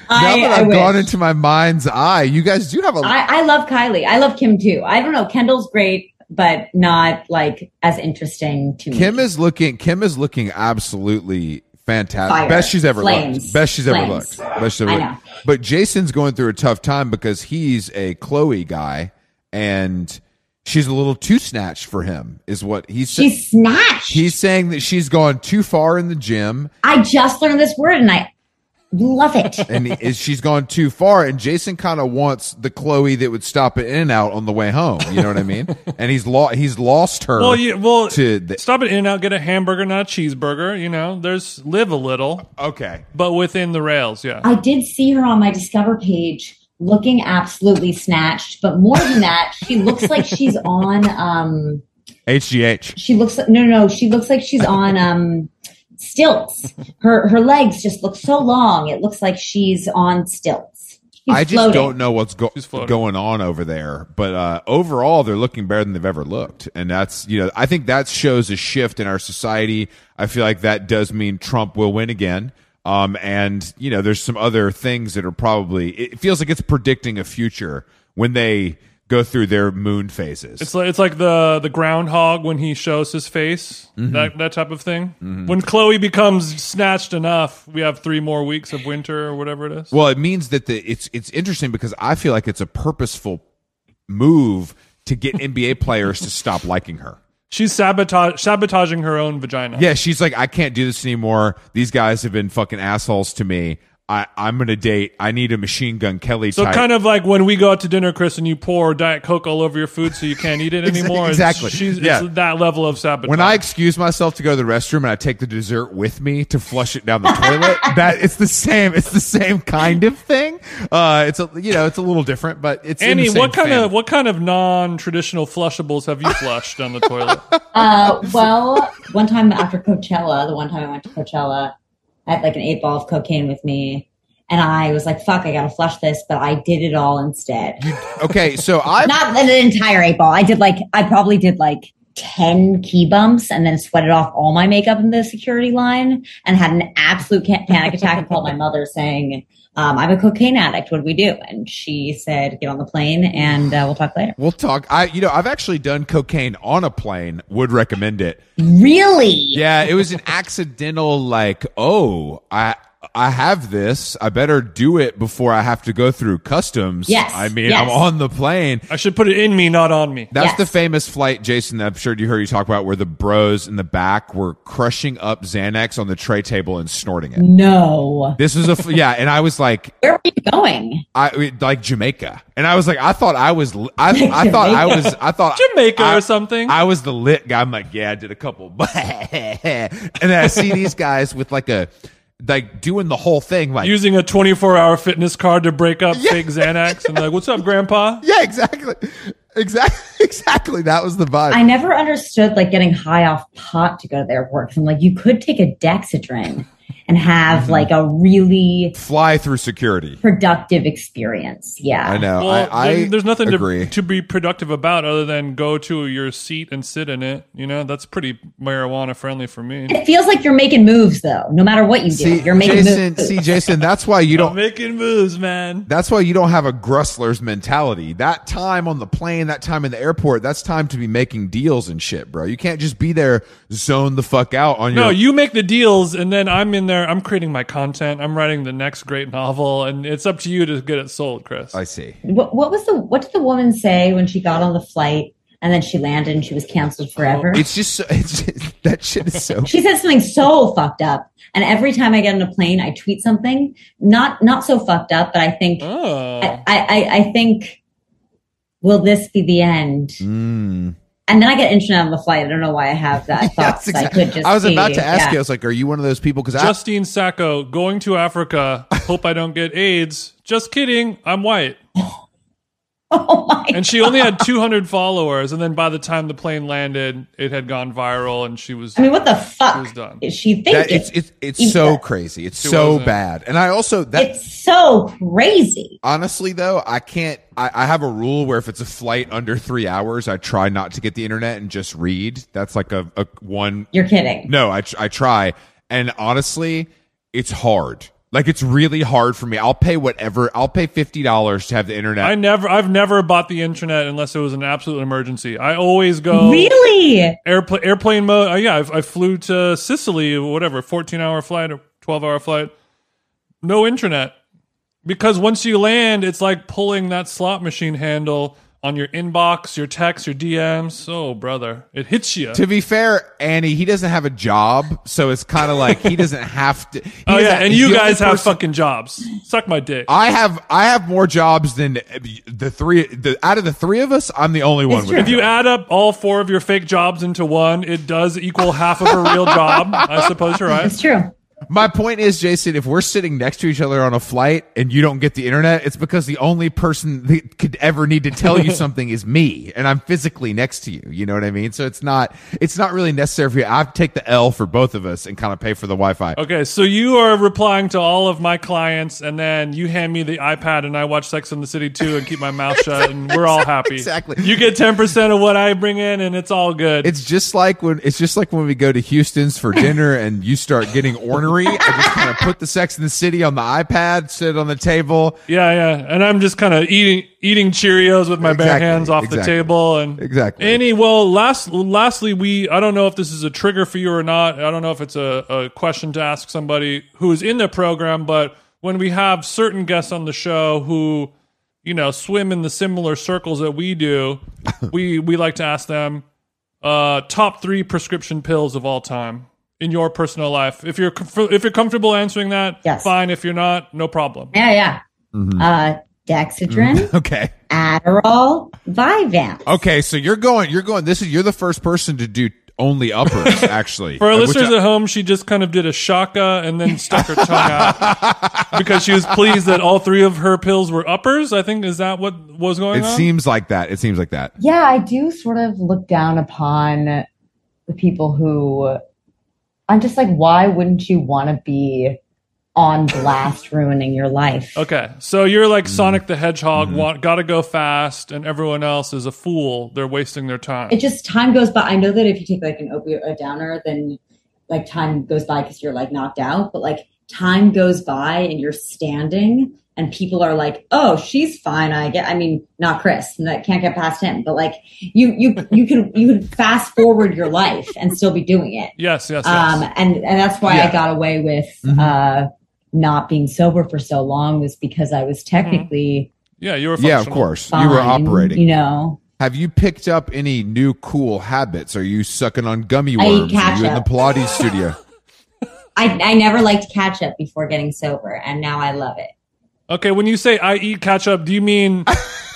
Now that I've gone into my mind's eye, you guys do have a. I love Kylie. I love Kim too. I don't know. Kendall's great, but not like as interesting to me. Kim is looking absolutely fantastic. Fire. Best she's ever looked. But Jason's going through a tough time because he's a Chloe guy, and she's a little too snatched for him, is what he's saying. She's snatched. He's saying that she's gone too far in the gym. I just learned this word, and I love it. And she's gone too far, and Jason kind of wants the Chloe that would stop at In-N-Out on the way home. You know what I mean? And he's lost her. Stop at In-N-Out, get a hamburger, not a cheeseburger. You know, live a little. Okay. But within the rails, yeah. I did see her on my Discover page looking absolutely snatched, but more than that, she looks like she's on HGH. She looks like she's on stilts. Her legs just look so long. It looks like she's on stilts. Don't know what's going on over there, but overall they're looking better than they've ever looked, and that's, you know, I think that shows a shift in our society. I feel like that does mean Trump will win again, and you know, there's some other things that are probably. It feels like it's predicting a future when they go through their moon phases. It's like the groundhog when he shows his face, that type of thing. Mm-hmm. When Chloe becomes snatched enough, we have 3 more weeks of winter or whatever it is. Well, it means that it's interesting because I feel like it's a purposeful move to get NBA players to stop liking her. She's sabotaging her own vagina. Yeah, she's like, I can't do this anymore. These guys have been fucking assholes to me. I'm going to date. I need a Machine Gun Kelly type. So kind of like when we go out to dinner, Chris, and you pour Diet Coke all over your food so you can't eat it anymore. Exactly. It's that level of sabotage. When I excuse myself to go to the restroom and I take the dessert with me to flush it down the toilet, it's the same kind of thing. It's a little different, but it's Annie, in the what kind family. Of what kind of non-traditional flushables have you flushed down the toilet? Well, the one time I went to Coachella, I had like an 8-ball of cocaine with me, and I was like, fuck, I got to flush this, but I did it all instead. Okay, so I... Not an entire 8-ball. I probably did 10 key bumps and then sweated off all my makeup in the security line and had an absolute panic attack and called my mother saying, I'm a cocaine addict. What do we do? And she said, get on the plane and we'll talk later. We'll talk. I've actually done cocaine on a plane. Would recommend it. Really? Yeah. It was an accidental I have this. I better do it before I have to go through customs. Yes. I mean, yes. I'm on the plane. I should put it in me, not on me. That's the famous flight, Jason, that I'm sure you heard you talk about, where the bros in the back were crushing up Xanax on the tray table and snorting it. No. This was and I was like, where were you going? Jamaica. And I was like, I thought Jamaica or something. I was the lit guy. I'm like, yeah, I did a couple. And then I see these guys with doing the whole thing, like using a 24-hour fitness card to break up big Xanax, and what's up, Grandpa? Yeah, exactly. That was the vibe. I never understood getting high off pot to go to the airport. I'm like, you could take a Dexedrine and have a really fly through security productive experience. Yeah, I know. Well, there's nothing to be productive about other than go to your seat and sit in it. You know, that's pretty marijuana friendly for me. It feels like you're making moves though. No matter what you do, you're making moves. See, Jason, that's why you don't making moves, man. That's why you don't have a Grustler's mentality. That time on the plane, that time in the airport, that's time to be making deals and shit, bro. You can't just be there zoned the fuck out on your. No, you make the deals, and then I'm in there. I'm creating my content. I'm writing the next great novel, and it's up to you to get it sold, Chris. I see. What did the woman say when she got on the flight and then she landed and she was canceled forever? It's just that shit is so. She said something so fucked up, and every time I get on a plane, I tweet something not so fucked up, but I think I think will this be the end? Mm. And then I get internet on the flight. I don't know why I have that thought. Yes, exactly. I was about to ask you. I was like, "Are you one of those people?" Because Justine Sacco going to Africa. Hope I don't get AIDS. Just kidding. I'm white. Oh my! And she only had 200 followers. And then by the time the plane landed, it had gone viral, and she was. I mean, what the fuck? She was done. Is she thinking? It's so crazy. It's so bad. And I also it's so crazy. Honestly, though, I can't. I have a rule where if it's a flight under 3 hours, I try not to get the internet and just read. That's like a one. You're kidding. No, I try. And honestly, it's hard. It's really hard for me. I'll pay $50 to have the internet. I've never bought the internet unless it was an absolute emergency. I always go. Really? Airplane mode. I flew to Sicily, whatever, 14-hour flight or 12-hour flight. No internet. Because once you land, it's like pulling that slot machine handle on your inbox, your texts, your DMs. Oh, brother. It hits you. To be fair, Annie, he doesn't have a job. So it's kind of like he doesn't have to. Oh, yeah. And you guys have fucking jobs. Suck my dick. I have more jobs than the three. Out of the three of us, I'm the only one. If you add up all four of your fake jobs into one, it does equal half of a real job. I suppose you're right. It's true. My point is, Jason, if we're sitting next to each other on a flight and you don't get the internet, it's because the only person that could ever need to tell you something is me, and I'm physically next to you. You know what I mean? So it's not really necessary for you. I take the L for both of us and kind of pay for the Wi-Fi. Okay, so you are replying to all of my clients, and then you hand me the iPad, and I watch Sex and the City 2 and keep my mouth shut, and we're all happy. Exactly. You get 10% of what I bring in, and it's all good. It's just like when we go to Houston's for dinner, and you start getting ornery. I just kind of put the Sex in the City on the iPad, sit on the table. Yeah. And I'm just kind of eating Cheerios with my bare hands off the table. And exactly. Annie, well, lastly, I don't know if this is a trigger for you or not. I don't know if it's a question to ask somebody who is in the program, but when we have certain guests on the show who you know, swim in the similar circles that we do, we like to ask them top three prescription pills of all time in your personal life. If you're comfortable answering that, yes. Fine. If you're not, no problem. Yeah. Mm-hmm. Dexedrine. Okay. Adderall, Vyvanse. Okay, so you're the first person to do only uppers, actually. For our listeners at home, she just kind of did a shaka and then stuck her tongue out because she was pleased that all three of her pills were uppers. I think, is that what was going on? It seems like that. Yeah, I do sort of look down upon the people who, I'm just like, why wouldn't you want to be on blast ruining your life? Okay, so you're like Sonic the Hedgehog, gotta go fast, and everyone else is a fool. They're wasting their time. It just, time goes by. I know that if you take like an opioid, a downer, then like time goes by because you're like knocked out, but like time goes by and you're standing and people are like, oh, she's fine. Not Chris, and that can't get past him, but like you could fast forward your life and still be doing it. Yes. And that's why I got away with, not being sober for so long, was because I was technically of course fine, you were operating. Have you picked up any new cool habits? Are you sucking on gummy worms? Are you in the Pilates studio? I never liked ketchup before getting sober, and now I love it. Okay, when you say I eat ketchup, do you mean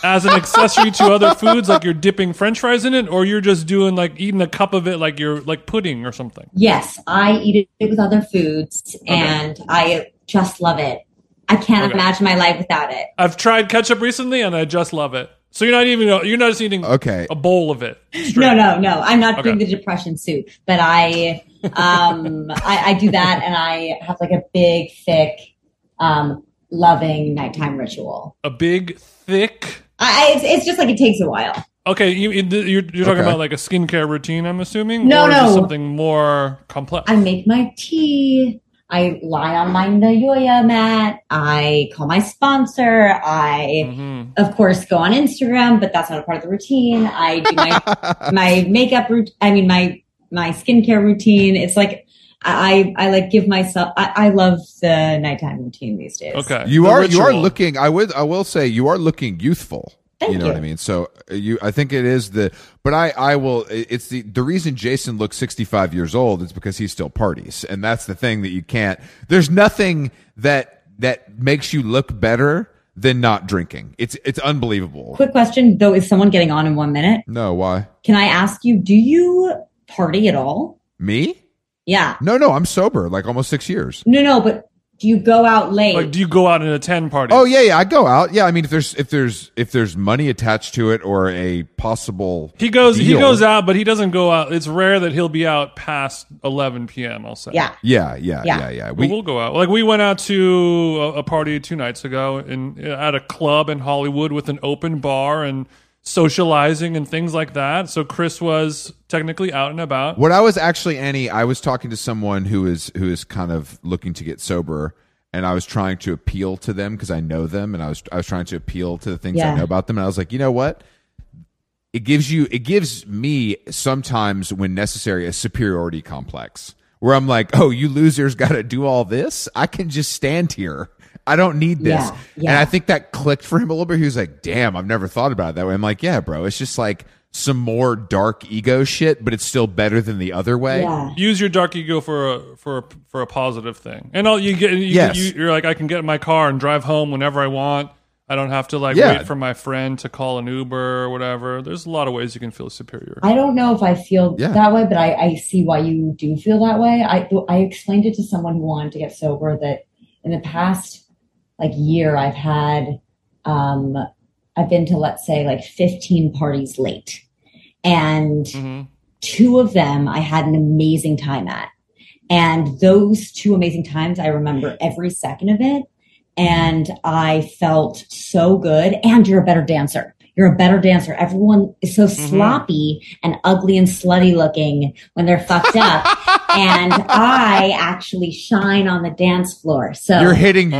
as an accessory to other foods, like you're dipping French fries in it, or you're just doing like eating a cup of it like you're like pudding or something? Yes, I eat it with other foods, and I just love it. I can't imagine my life without it. I've tried ketchup recently, and I just love it. So you're not just eating a bowl of it. No. I'm not doing the depression soup, but I do that, and I have like a big thick loving nighttime ritual. A big thick. It's just like it takes a while. Okay, you're talking about like a skincare routine, I'm assuming. No, something more complex. I make my tea. I lie on my yoga mat. I call my sponsor. I, of course, go on Instagram, but that's not a part of the routine. I do my makeup routine. I mean, my skincare routine. It's like I like give myself. I love the nighttime routine these days. Okay, you are looking. I will say you are looking youthful. Thank you. You know what I mean? So I think it is the. But I will. It's the reason Jason looks 65 years old is because he still parties, and that's the thing that you can't. There's nothing that makes you look better than not drinking. It's unbelievable. Quick question though: is someone getting on in 1 minute? No, why? Can I ask you? Do you party at all? Me? Yeah. No, I'm sober, like almost 6 years. No, but do you go out late? Like, do you go out and attend parties? Oh yeah, I go out. Yeah, I mean if there's money attached to it or a possible He goes out, but he doesn't go out. It's rare that he'll be out past 11 p.m., I'll say. Yeah. We'll go out. Like we went out to a party 2 nights ago at a club in Hollywood with an open bar and socializing and things like that. So Chris was technically out and about. What I was actually, Annie, I was talking to someone who is kind of looking to get sober, and I was trying to appeal to them because I know them, and I was trying to appeal to the things I know about them, and I was like, you know what? It gives me sometimes, when necessary, a superiority complex where I'm like, oh, you losers got to do all this. I can just stand here. I don't need this. Yeah. And I think that clicked for him a little bit. He was like, damn, I've never thought about it that way. I'm like, yeah, bro, it's just like some more dark ego shit, but it's still better than the other way. Yeah. Use your dark ego for a positive thing. And you're like, I can get in my car and drive home whenever I want. I don't have to wait for my friend to call an Uber or whatever. There's a lot of ways you can feel superior. I don't know if I feel that way, but I see why you do feel that way. I explained it to someone who wanted to get sober that in the past year, I've had, I've been to, let's say, 15 parties late, and 2 of them I had an amazing time at. And those 2 amazing times, I remember every second of it. And I felt so good. And you're a better dancer. Everyone is so sloppy and ugly and slutty looking when they're fucked up. And I actually shine on the dance floor. So you're hitting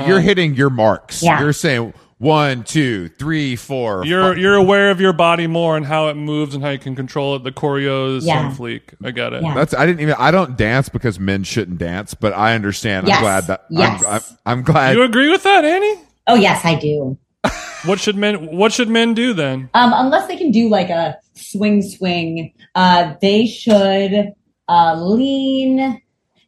your marks. Yeah. You're saying 1, 2, 3, 4. You're aware of your body more and how it moves and how you can control it. The choreo is on fleek. I get it. Yeah. I don't dance because men shouldn't dance, but I understand. Yes. I'm glad that. Yes. I'm glad. You agree with that, Annie? Oh yes, I do. What should men do then? Unless they can do like a swing, they should lean.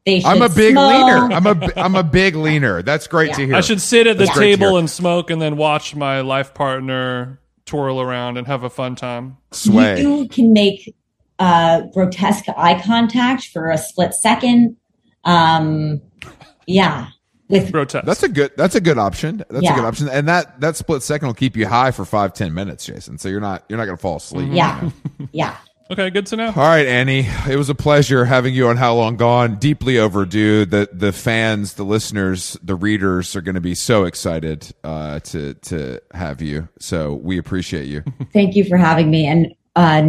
They should leaner. I'm a big leaner. That's great to hear. I should sit at the table and smoke, and then watch my life partner twirl around and have a fun time. Sway. You can make grotesque eye contact for a split second. Grotesque. That's a good option. That's a good option. And that split second will keep you high for 5-10 minutes, Jason. So you're not going to fall asleep. Yeah. Yeah. Okay. Good to know. All right, Annie. It was a pleasure having you on How Long Gone. Deeply overdue. The fans, the listeners, the readers are going to be so excited to have you. So we appreciate you. Thank you for having me. And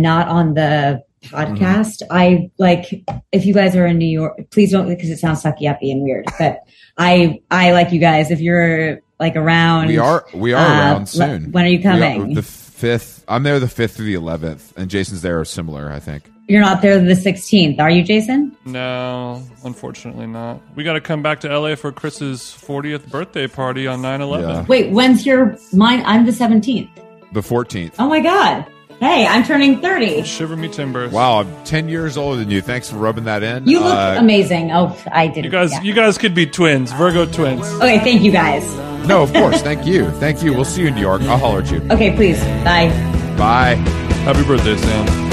not on the podcast. Mm-hmm. If you guys are in New York, please don't, because it sounds sucky-uppy and weird. But I like you guys. If you're around, we are around soon. When are you coming? The 5th. I'm there the 5th through the 11th, and Jason's there or similar, I think. You're not there the 16th, are you, Jason? No, unfortunately not. We got to come back to LA for Chris's 40th birthday party on 9/11. Yeah. Wait, when's mine? I'm the 17th. The 14th. Oh my God. Hey, I'm turning 30. Shiver me timbers. Wow, I'm 10 years older than you. Thanks for rubbing that in. You look amazing. Oh, I didn't. You guys could be twins, Virgo twins. Okay, thank you guys. No, of course. Thank you. We'll see you in New York. I'll holler at you. Okay, please. Bye. Happy birthday, Sam.